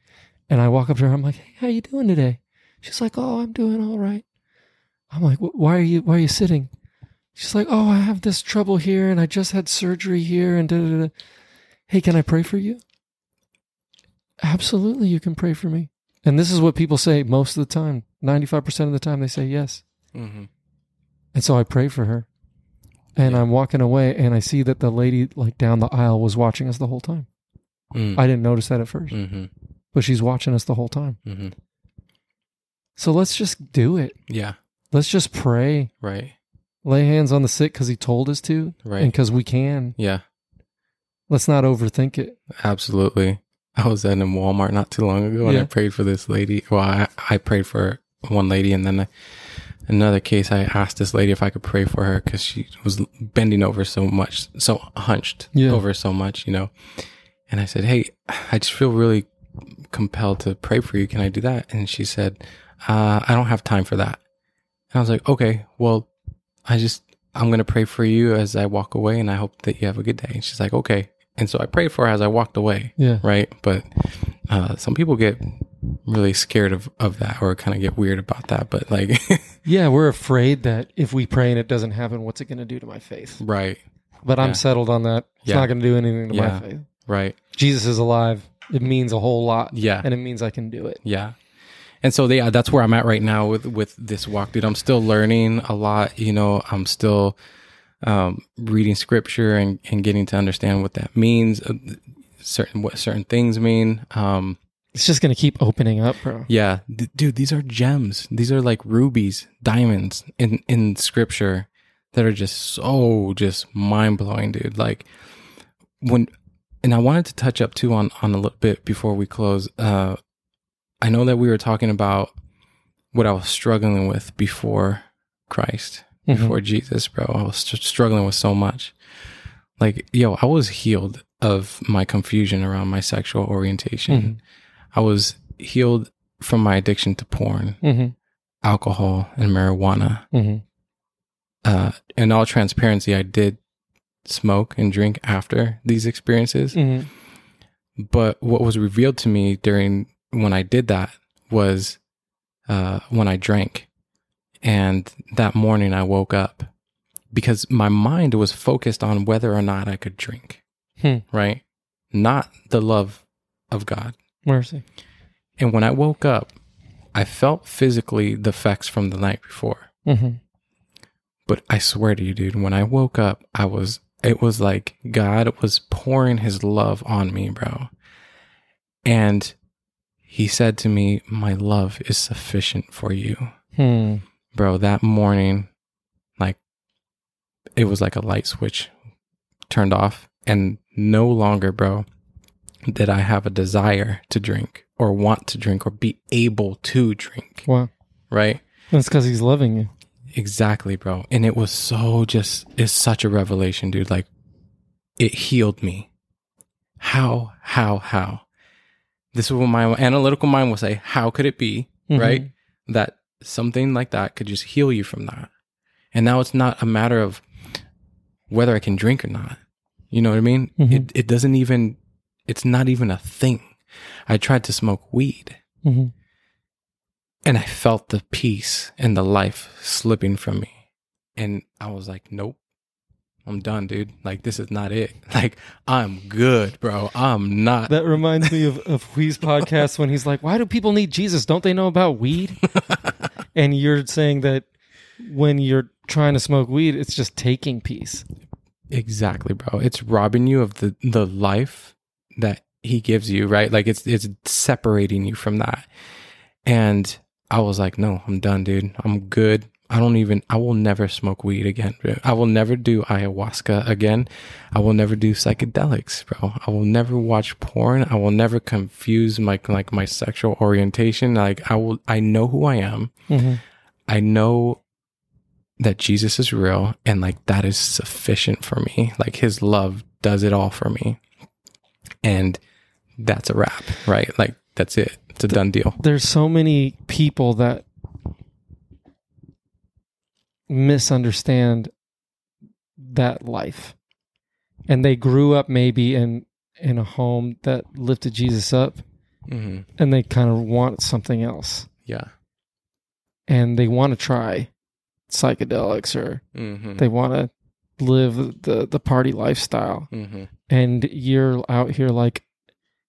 And I walk up to her. I'm like, hey, how you doing today? She's like, oh, I'm doing all right. I'm like, why are you sitting? She's like, oh, I have this trouble here and I just had surgery here and da-da-da. Hey, can I pray for you? Absolutely, you can pray for me. And this is what people say most of the time. 95% of the time they say yes. Mm-hmm. And so I pray for her. And I'm walking away and I see that the lady like down the aisle was watching us the whole time. Mm. I didn't notice that at first. Mm-hmm. But she's watching us the whole time. Mm-hmm. So let's just do it. Yeah. Let's just pray. Right. Lay hands on the sick because he told us to. Right. And because we can. Yeah. Let's not overthink it. Absolutely. I was at a Walmart not too long ago and I prayed for this lady. Well, I prayed for one lady and then another case, I asked this lady if I could pray for her because she was bending over so much, so hunched over so much, you know. And I said, hey, I just feel really compelled to pray for you. Can I do that? And she said, I don't have time for that. And I was like, okay, well, I'm going to pray for you as I walk away and I hope that you have a good day. And she's like, okay. And so I prayed for her as I walked away, right? But some people get really scared of that or kind of get weird about that. But like... yeah, we're afraid that if we pray and it doesn't happen, what's it going to do to my faith? Right. But I'm settled on that. It's not going to do anything to my faith. Right. Jesus is alive. It means a whole lot. Yeah. And it means I can do it. Yeah. And so that's where I'm at right now with this walk, dude. I'm still learning a lot. You know, I'm still... reading scripture and getting to understand what that means, what certain things mean. It's just going to keep opening up, bro. Yeah. Dude, these are gems. These are like rubies, diamonds in scripture that are just so mind-blowing, dude. Like I wanted to touch up too on a little bit before we close. I know that we were talking about what I was struggling with before Christ. Before Jesus, bro, I was struggling with so much. Like, yo, I was healed of my confusion around my sexual orientation. I was healed from my addiction to porn, alcohol, and marijuana. In all transparency, I did smoke and drink after these experiences. But what was revealed to me when I did that was when I drank. And that morning I woke up because my mind was focused on whether or not I could drink, right? Not the love of God. Mercy. And when I woke up, I felt physically the effects from the night before. But I swear to you, dude, when I woke up, it was like God was pouring his love on me, bro. And he said to me, my love is sufficient for you. Bro, that morning, like, it was like a light switch turned off, and no longer, bro, did I have a desire to drink or want to drink or be able to drink. Wow. Right? That's because he's loving you. Exactly, bro. And it was it's such a revelation, dude. Like, it healed me. How? This is what my analytical mind will say. How could it be, right? That something like that could just heal you from that. And now it's not a matter of whether I can drink or not. You know what I mean? Mm-hmm. It doesn't even, it's not even a thing. I tried to smoke weed. Mm-hmm. And I felt the peace and the life slipping from me. And I was like, nope, I'm done, dude. Like, this is not it. Like, I'm good, bro. I'm not. That reminds me of Hui's podcast when he's like, why do people need Jesus? Don't they know about weed? And you're saying that when you're trying to smoke weed, it's just taking peace. Exactly, bro. It's robbing you of the life that he gives you, right? Like, it's separating you from that. And I was like, no, I'm done, dude. I'm good. I will never smoke weed again. I will never do ayahuasca again. I will never do psychedelics, bro. I will never watch porn. I will never confuse my sexual orientation. Like, I know who I am. Mm-hmm. I know that Jesus is real, and like, that is sufficient for me. Like, his love does it all for me. And that's a wrap, right? Like, that's it. It's a done deal. There's so many people that misunderstand that life, and they grew up maybe in a home that lifted Jesus up, mm-hmm. and they kind of want something else. Yeah, and they want to try psychedelics, or mm-hmm. they want to live the party lifestyle. Mm-hmm. And you're out here like,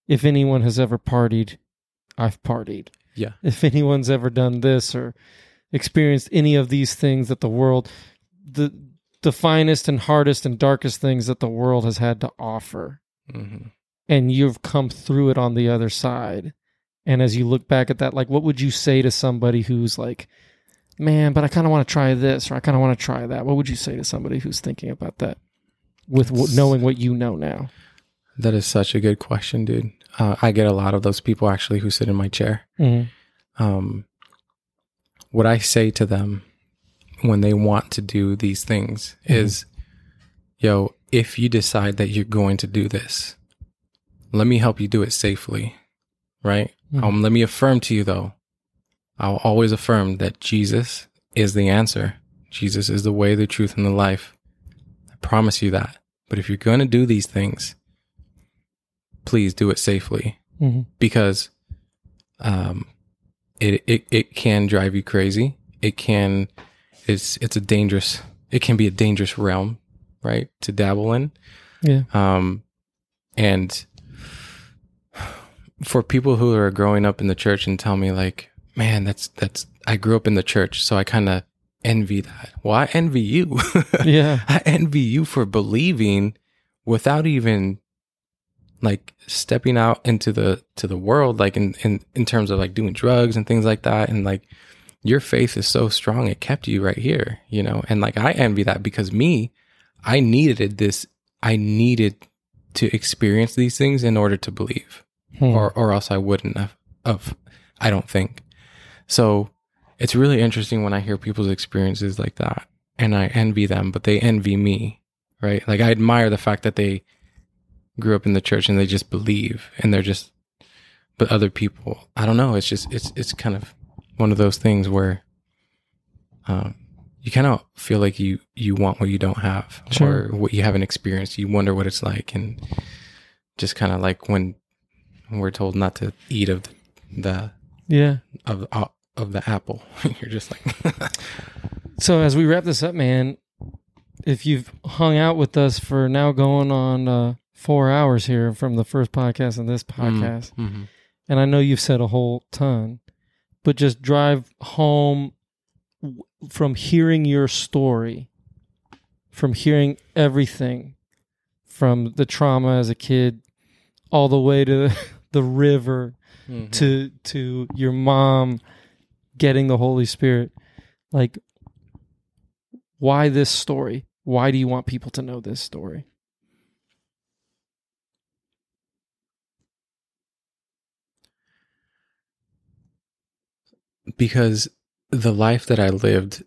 if anyone has ever partied, I've partied. Yeah. If anyone's ever done this or experienced any of these things that the world, the finest and hardest and darkest things that the world has had to offer, mm-hmm. and you've come through it on the other side. And as you look back at that, like, what would you say to somebody who's like, man, but I kind of want to try this, or I kind of want to try that? What would you say to somebody who's thinking about that with knowing what you know now? That is such a good question, dude. I get a lot of those people actually who sit in my chair. Mm-hmm. What I say to them when they want to do these things mm-hmm. is, yo, if you decide that you're going to do this, let me help you do it safely, right? Mm-hmm. Let me affirm to you, though. I'll always affirm that Jesus is the answer. Jesus is the way, the truth, and the life. I promise you that. But if you're going to do these things, please do it safely, mm-hmm. because it can drive you crazy. It can be a dangerous realm, right, to dabble in. Yeah. And for people who are growing up in the church and tell me like, man, that's I grew up in the church, so I kind of envy that. Well, I envy you. Yeah. I envy you for believing without even like stepping out into the world, like in terms of like doing drugs and things like that. And like, your faith is so strong, it kept you right here, you know? And like, I envy that, because I needed this. I needed to experience these things in order to believe, or else I wouldn't have, I don't think. So it's really interesting when I hear people's experiences like that, and I envy them, but they envy me, right? Like, I admire the fact that they grew up in the church and they just believe, and they're just, but other people, I don't know. It's just, it's kind of one of those things where you kind of feel like you want what you don't have, sure. or what you haven't experienced. You wonder what it's like. And just kind of like when we're told not to eat of the apple, you're just like, so as we wrap this up, man, if you've hung out with us for now going on, 4 hours here from the first podcast and this podcast. Mm-hmm. And I know you've said a whole ton, but just drive home from hearing your story, from hearing everything, from the trauma as a kid, all the way to the river, mm-hmm. to your mom getting the Holy Spirit. Like, why this story? Why do you want people to know this story? Because the life that I lived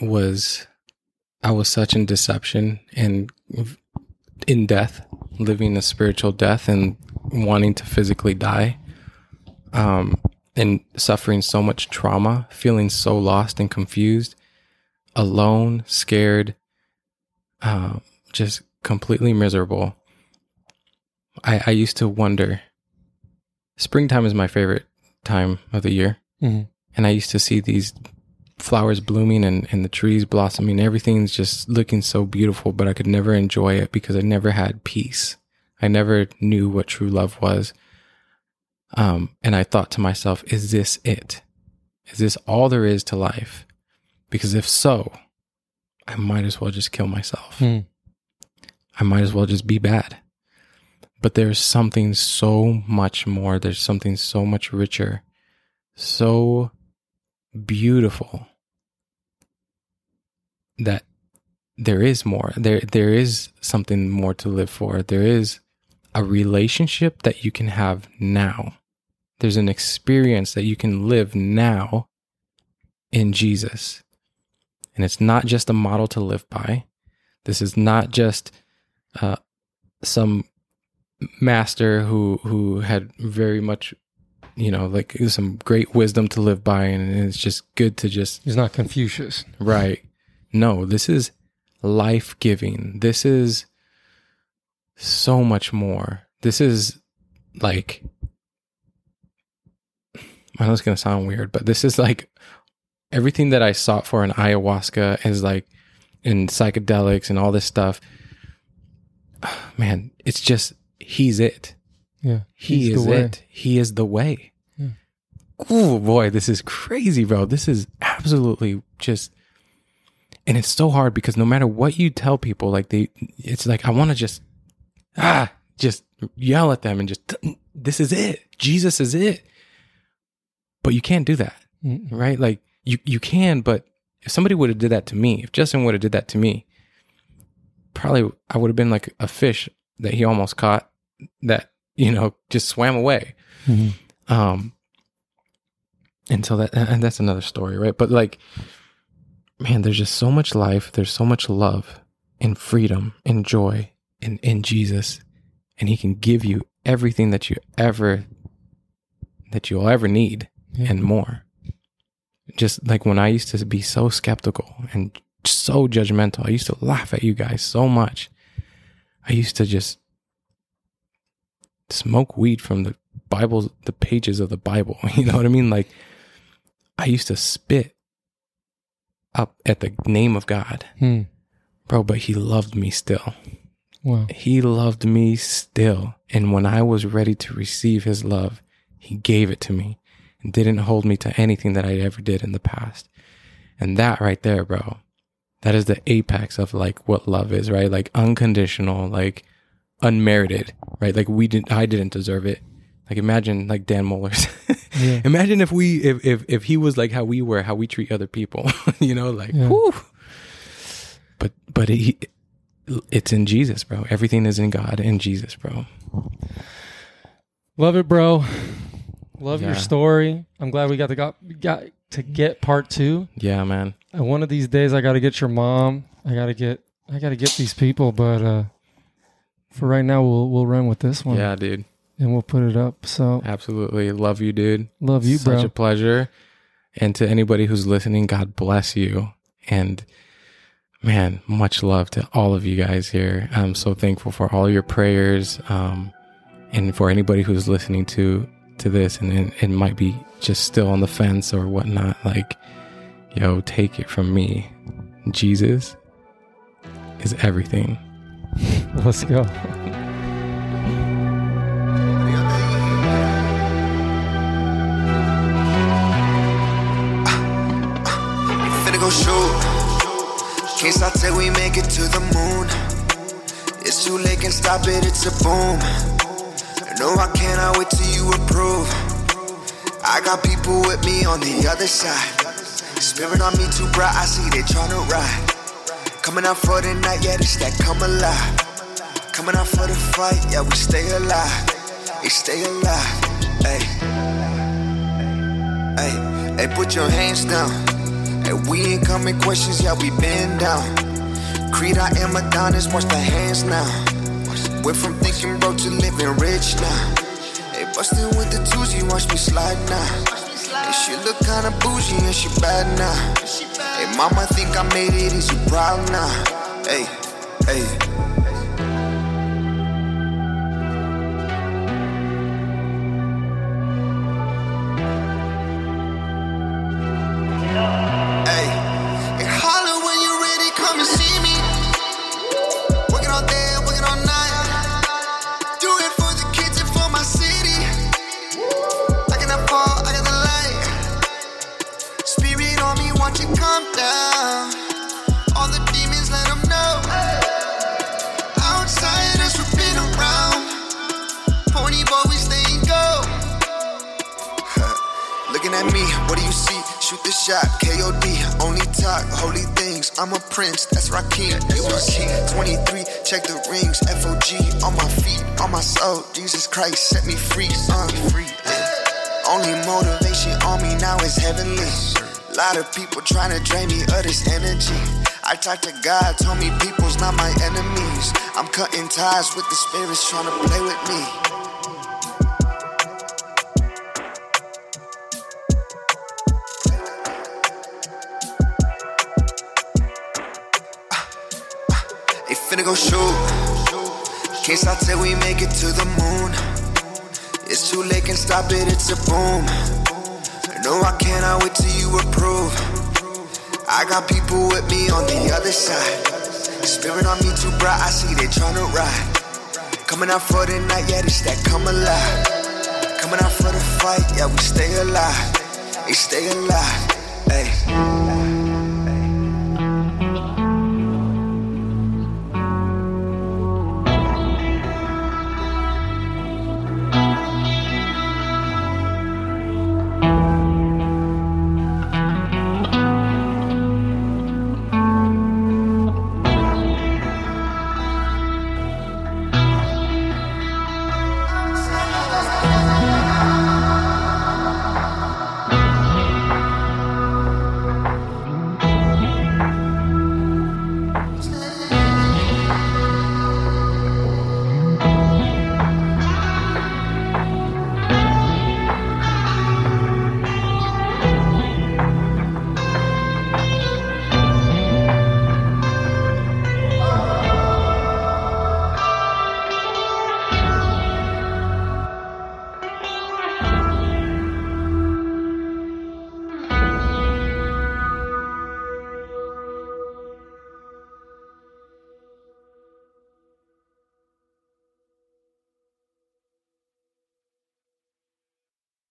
I was such in deception and in death, living a spiritual death and wanting to physically die, and suffering so much trauma, feeling so lost and confused. alone, scared, just completely miserable. I used to wonder. Springtime is my favorite time of the year. Mm-hmm. And I used to see these flowers blooming and the trees blossoming. Everything's just looking so beautiful, but I could never enjoy it because I never had peace. I never knew what true love was. And I thought to myself, is this it? Is this all there is to life? Because if so, I might as well just kill myself. Mm. I might as well just be bad. But there's something so much more. There's something so much richer, so beautiful, that there is more. There is something more to live for. There is a relationship that you can have now. There's an experience that you can live now in Jesus. And it's not just a model to live by. This is not just some master who had very much, you know, like some great wisdom to live by, and it's just good to just... He's not Confucius. Right. No, this is life-giving. This is so much more. This is like... I know it's going to sound weird, but this is like everything that I sought for in ayahuasca is like in psychedelics and all this stuff. Man, it's just... He's it. Yeah. He is it. He is the way. Yeah. Oh boy, this is crazy, bro. This is absolutely just, and it's so hard because no matter what you tell people, like it's like, I want to just yell at them and just, this is it. Jesus is it. But you can't do that. Mm-hmm. Right? Like you can, but if somebody would have did that to me, if Justin would have did that to me, probably I would have been like a fish that he almost caught, that, you know, just swam away. Mm-hmm. And so that's another story, right? But like, man, there's just so much life. There's so much love and freedom and joy in Jesus. And he can give you everything that you'll ever need. Yeah. And more. Just like when I used to be so skeptical and so judgmental, I used to laugh at you guys so much. I used to just smoke weed from the Bible, the pages of the Bible. You know what I mean? Like, I used to spit up at the name of God. Hmm. Bro, but he loved me still. Wow. He loved me still. And when I was ready to receive his love, he gave it to me and didn't hold me to anything that I ever did in the past. And that right there, bro, that is the apex of like what love is, right? Like unconditional, like unmerited, right? Like I didn't deserve it. Like imagine like Dan Muller's. Yeah. Imagine if if he was like how we were, how we treat other people, you know, like, yeah. Whoo. But it's in Jesus, bro. Everything is in God and Jesus, bro. Love it, bro. Love your story. I'm glad we got to get part two. Yeah, man. And one of these days I got to get your mom. I got to get these people, but for right now we'll run with this one. Yeah, dude. And we'll put it up. So absolutely. Love you, dude. Love you, bro. Such a pleasure. And to anybody who's listening, God bless you. And man, much love to all of you guys here. I'm so thankful for all your prayers and for anybody who's listening to this and it might be just still on the fence or whatnot. Like, yo, take it from me. Jesus is everything. Let's go. I'm finna go shoot. Can't stop till we make it to the moon. It's too late, can't stop it, it's a boom. No, I cannot wait till you approve. I got people with me on the other side. Spirit on me too bright, I see they tryna ride. Coming out for the night, yeah, this that come alive. Coming out for the fight, yeah, we stay alive. They stay alive, ayy. Ayy, ayy, put your hands down. Ayy, we ain't coming questions, yeah, we been down. Creed, I am Adonis, watch the hands now. Went from thinking broke to living rich now. They bustin' with the twos, you watch me slide now. And she look kinda bougie and she bad now. Hey, mama think I made it, is you proud now? Hey, hey. Hey, and holler when you're ready, come and see me. Working all day, working all night. Do it for the kids and for my city. I cannot fall, I got the light. Spirit on me, watch it come down. All the demons, let them know. Outsiders, we've been around. Pony boy, we stay and go. Looking at me, what do you see? Shoot the shot, KOD, only talk, holy things. I'm a prince, that's Rakim, you a king. 23, check the rings, FOG, on my feet, on my soul. Jesus Christ, set me free, yeah. Only motivation on me now is heavenly. Lot of people trying to drain me of this energy. I talked to God, told me people's not my enemies. I'm cutting ties with the spirits trying to play with me. Finna go shoot. Can't stop till we make it to the moon. It's too late, can't stop it, it's a boom. No, I cannot wait till you approve. I got people with me on the other side. Spirit on me too bright, I see they tryna ride. Coming out for the night, yeah, it's that come alive. Coming out for the fight, yeah, we stay alive. We stay alive, ayy.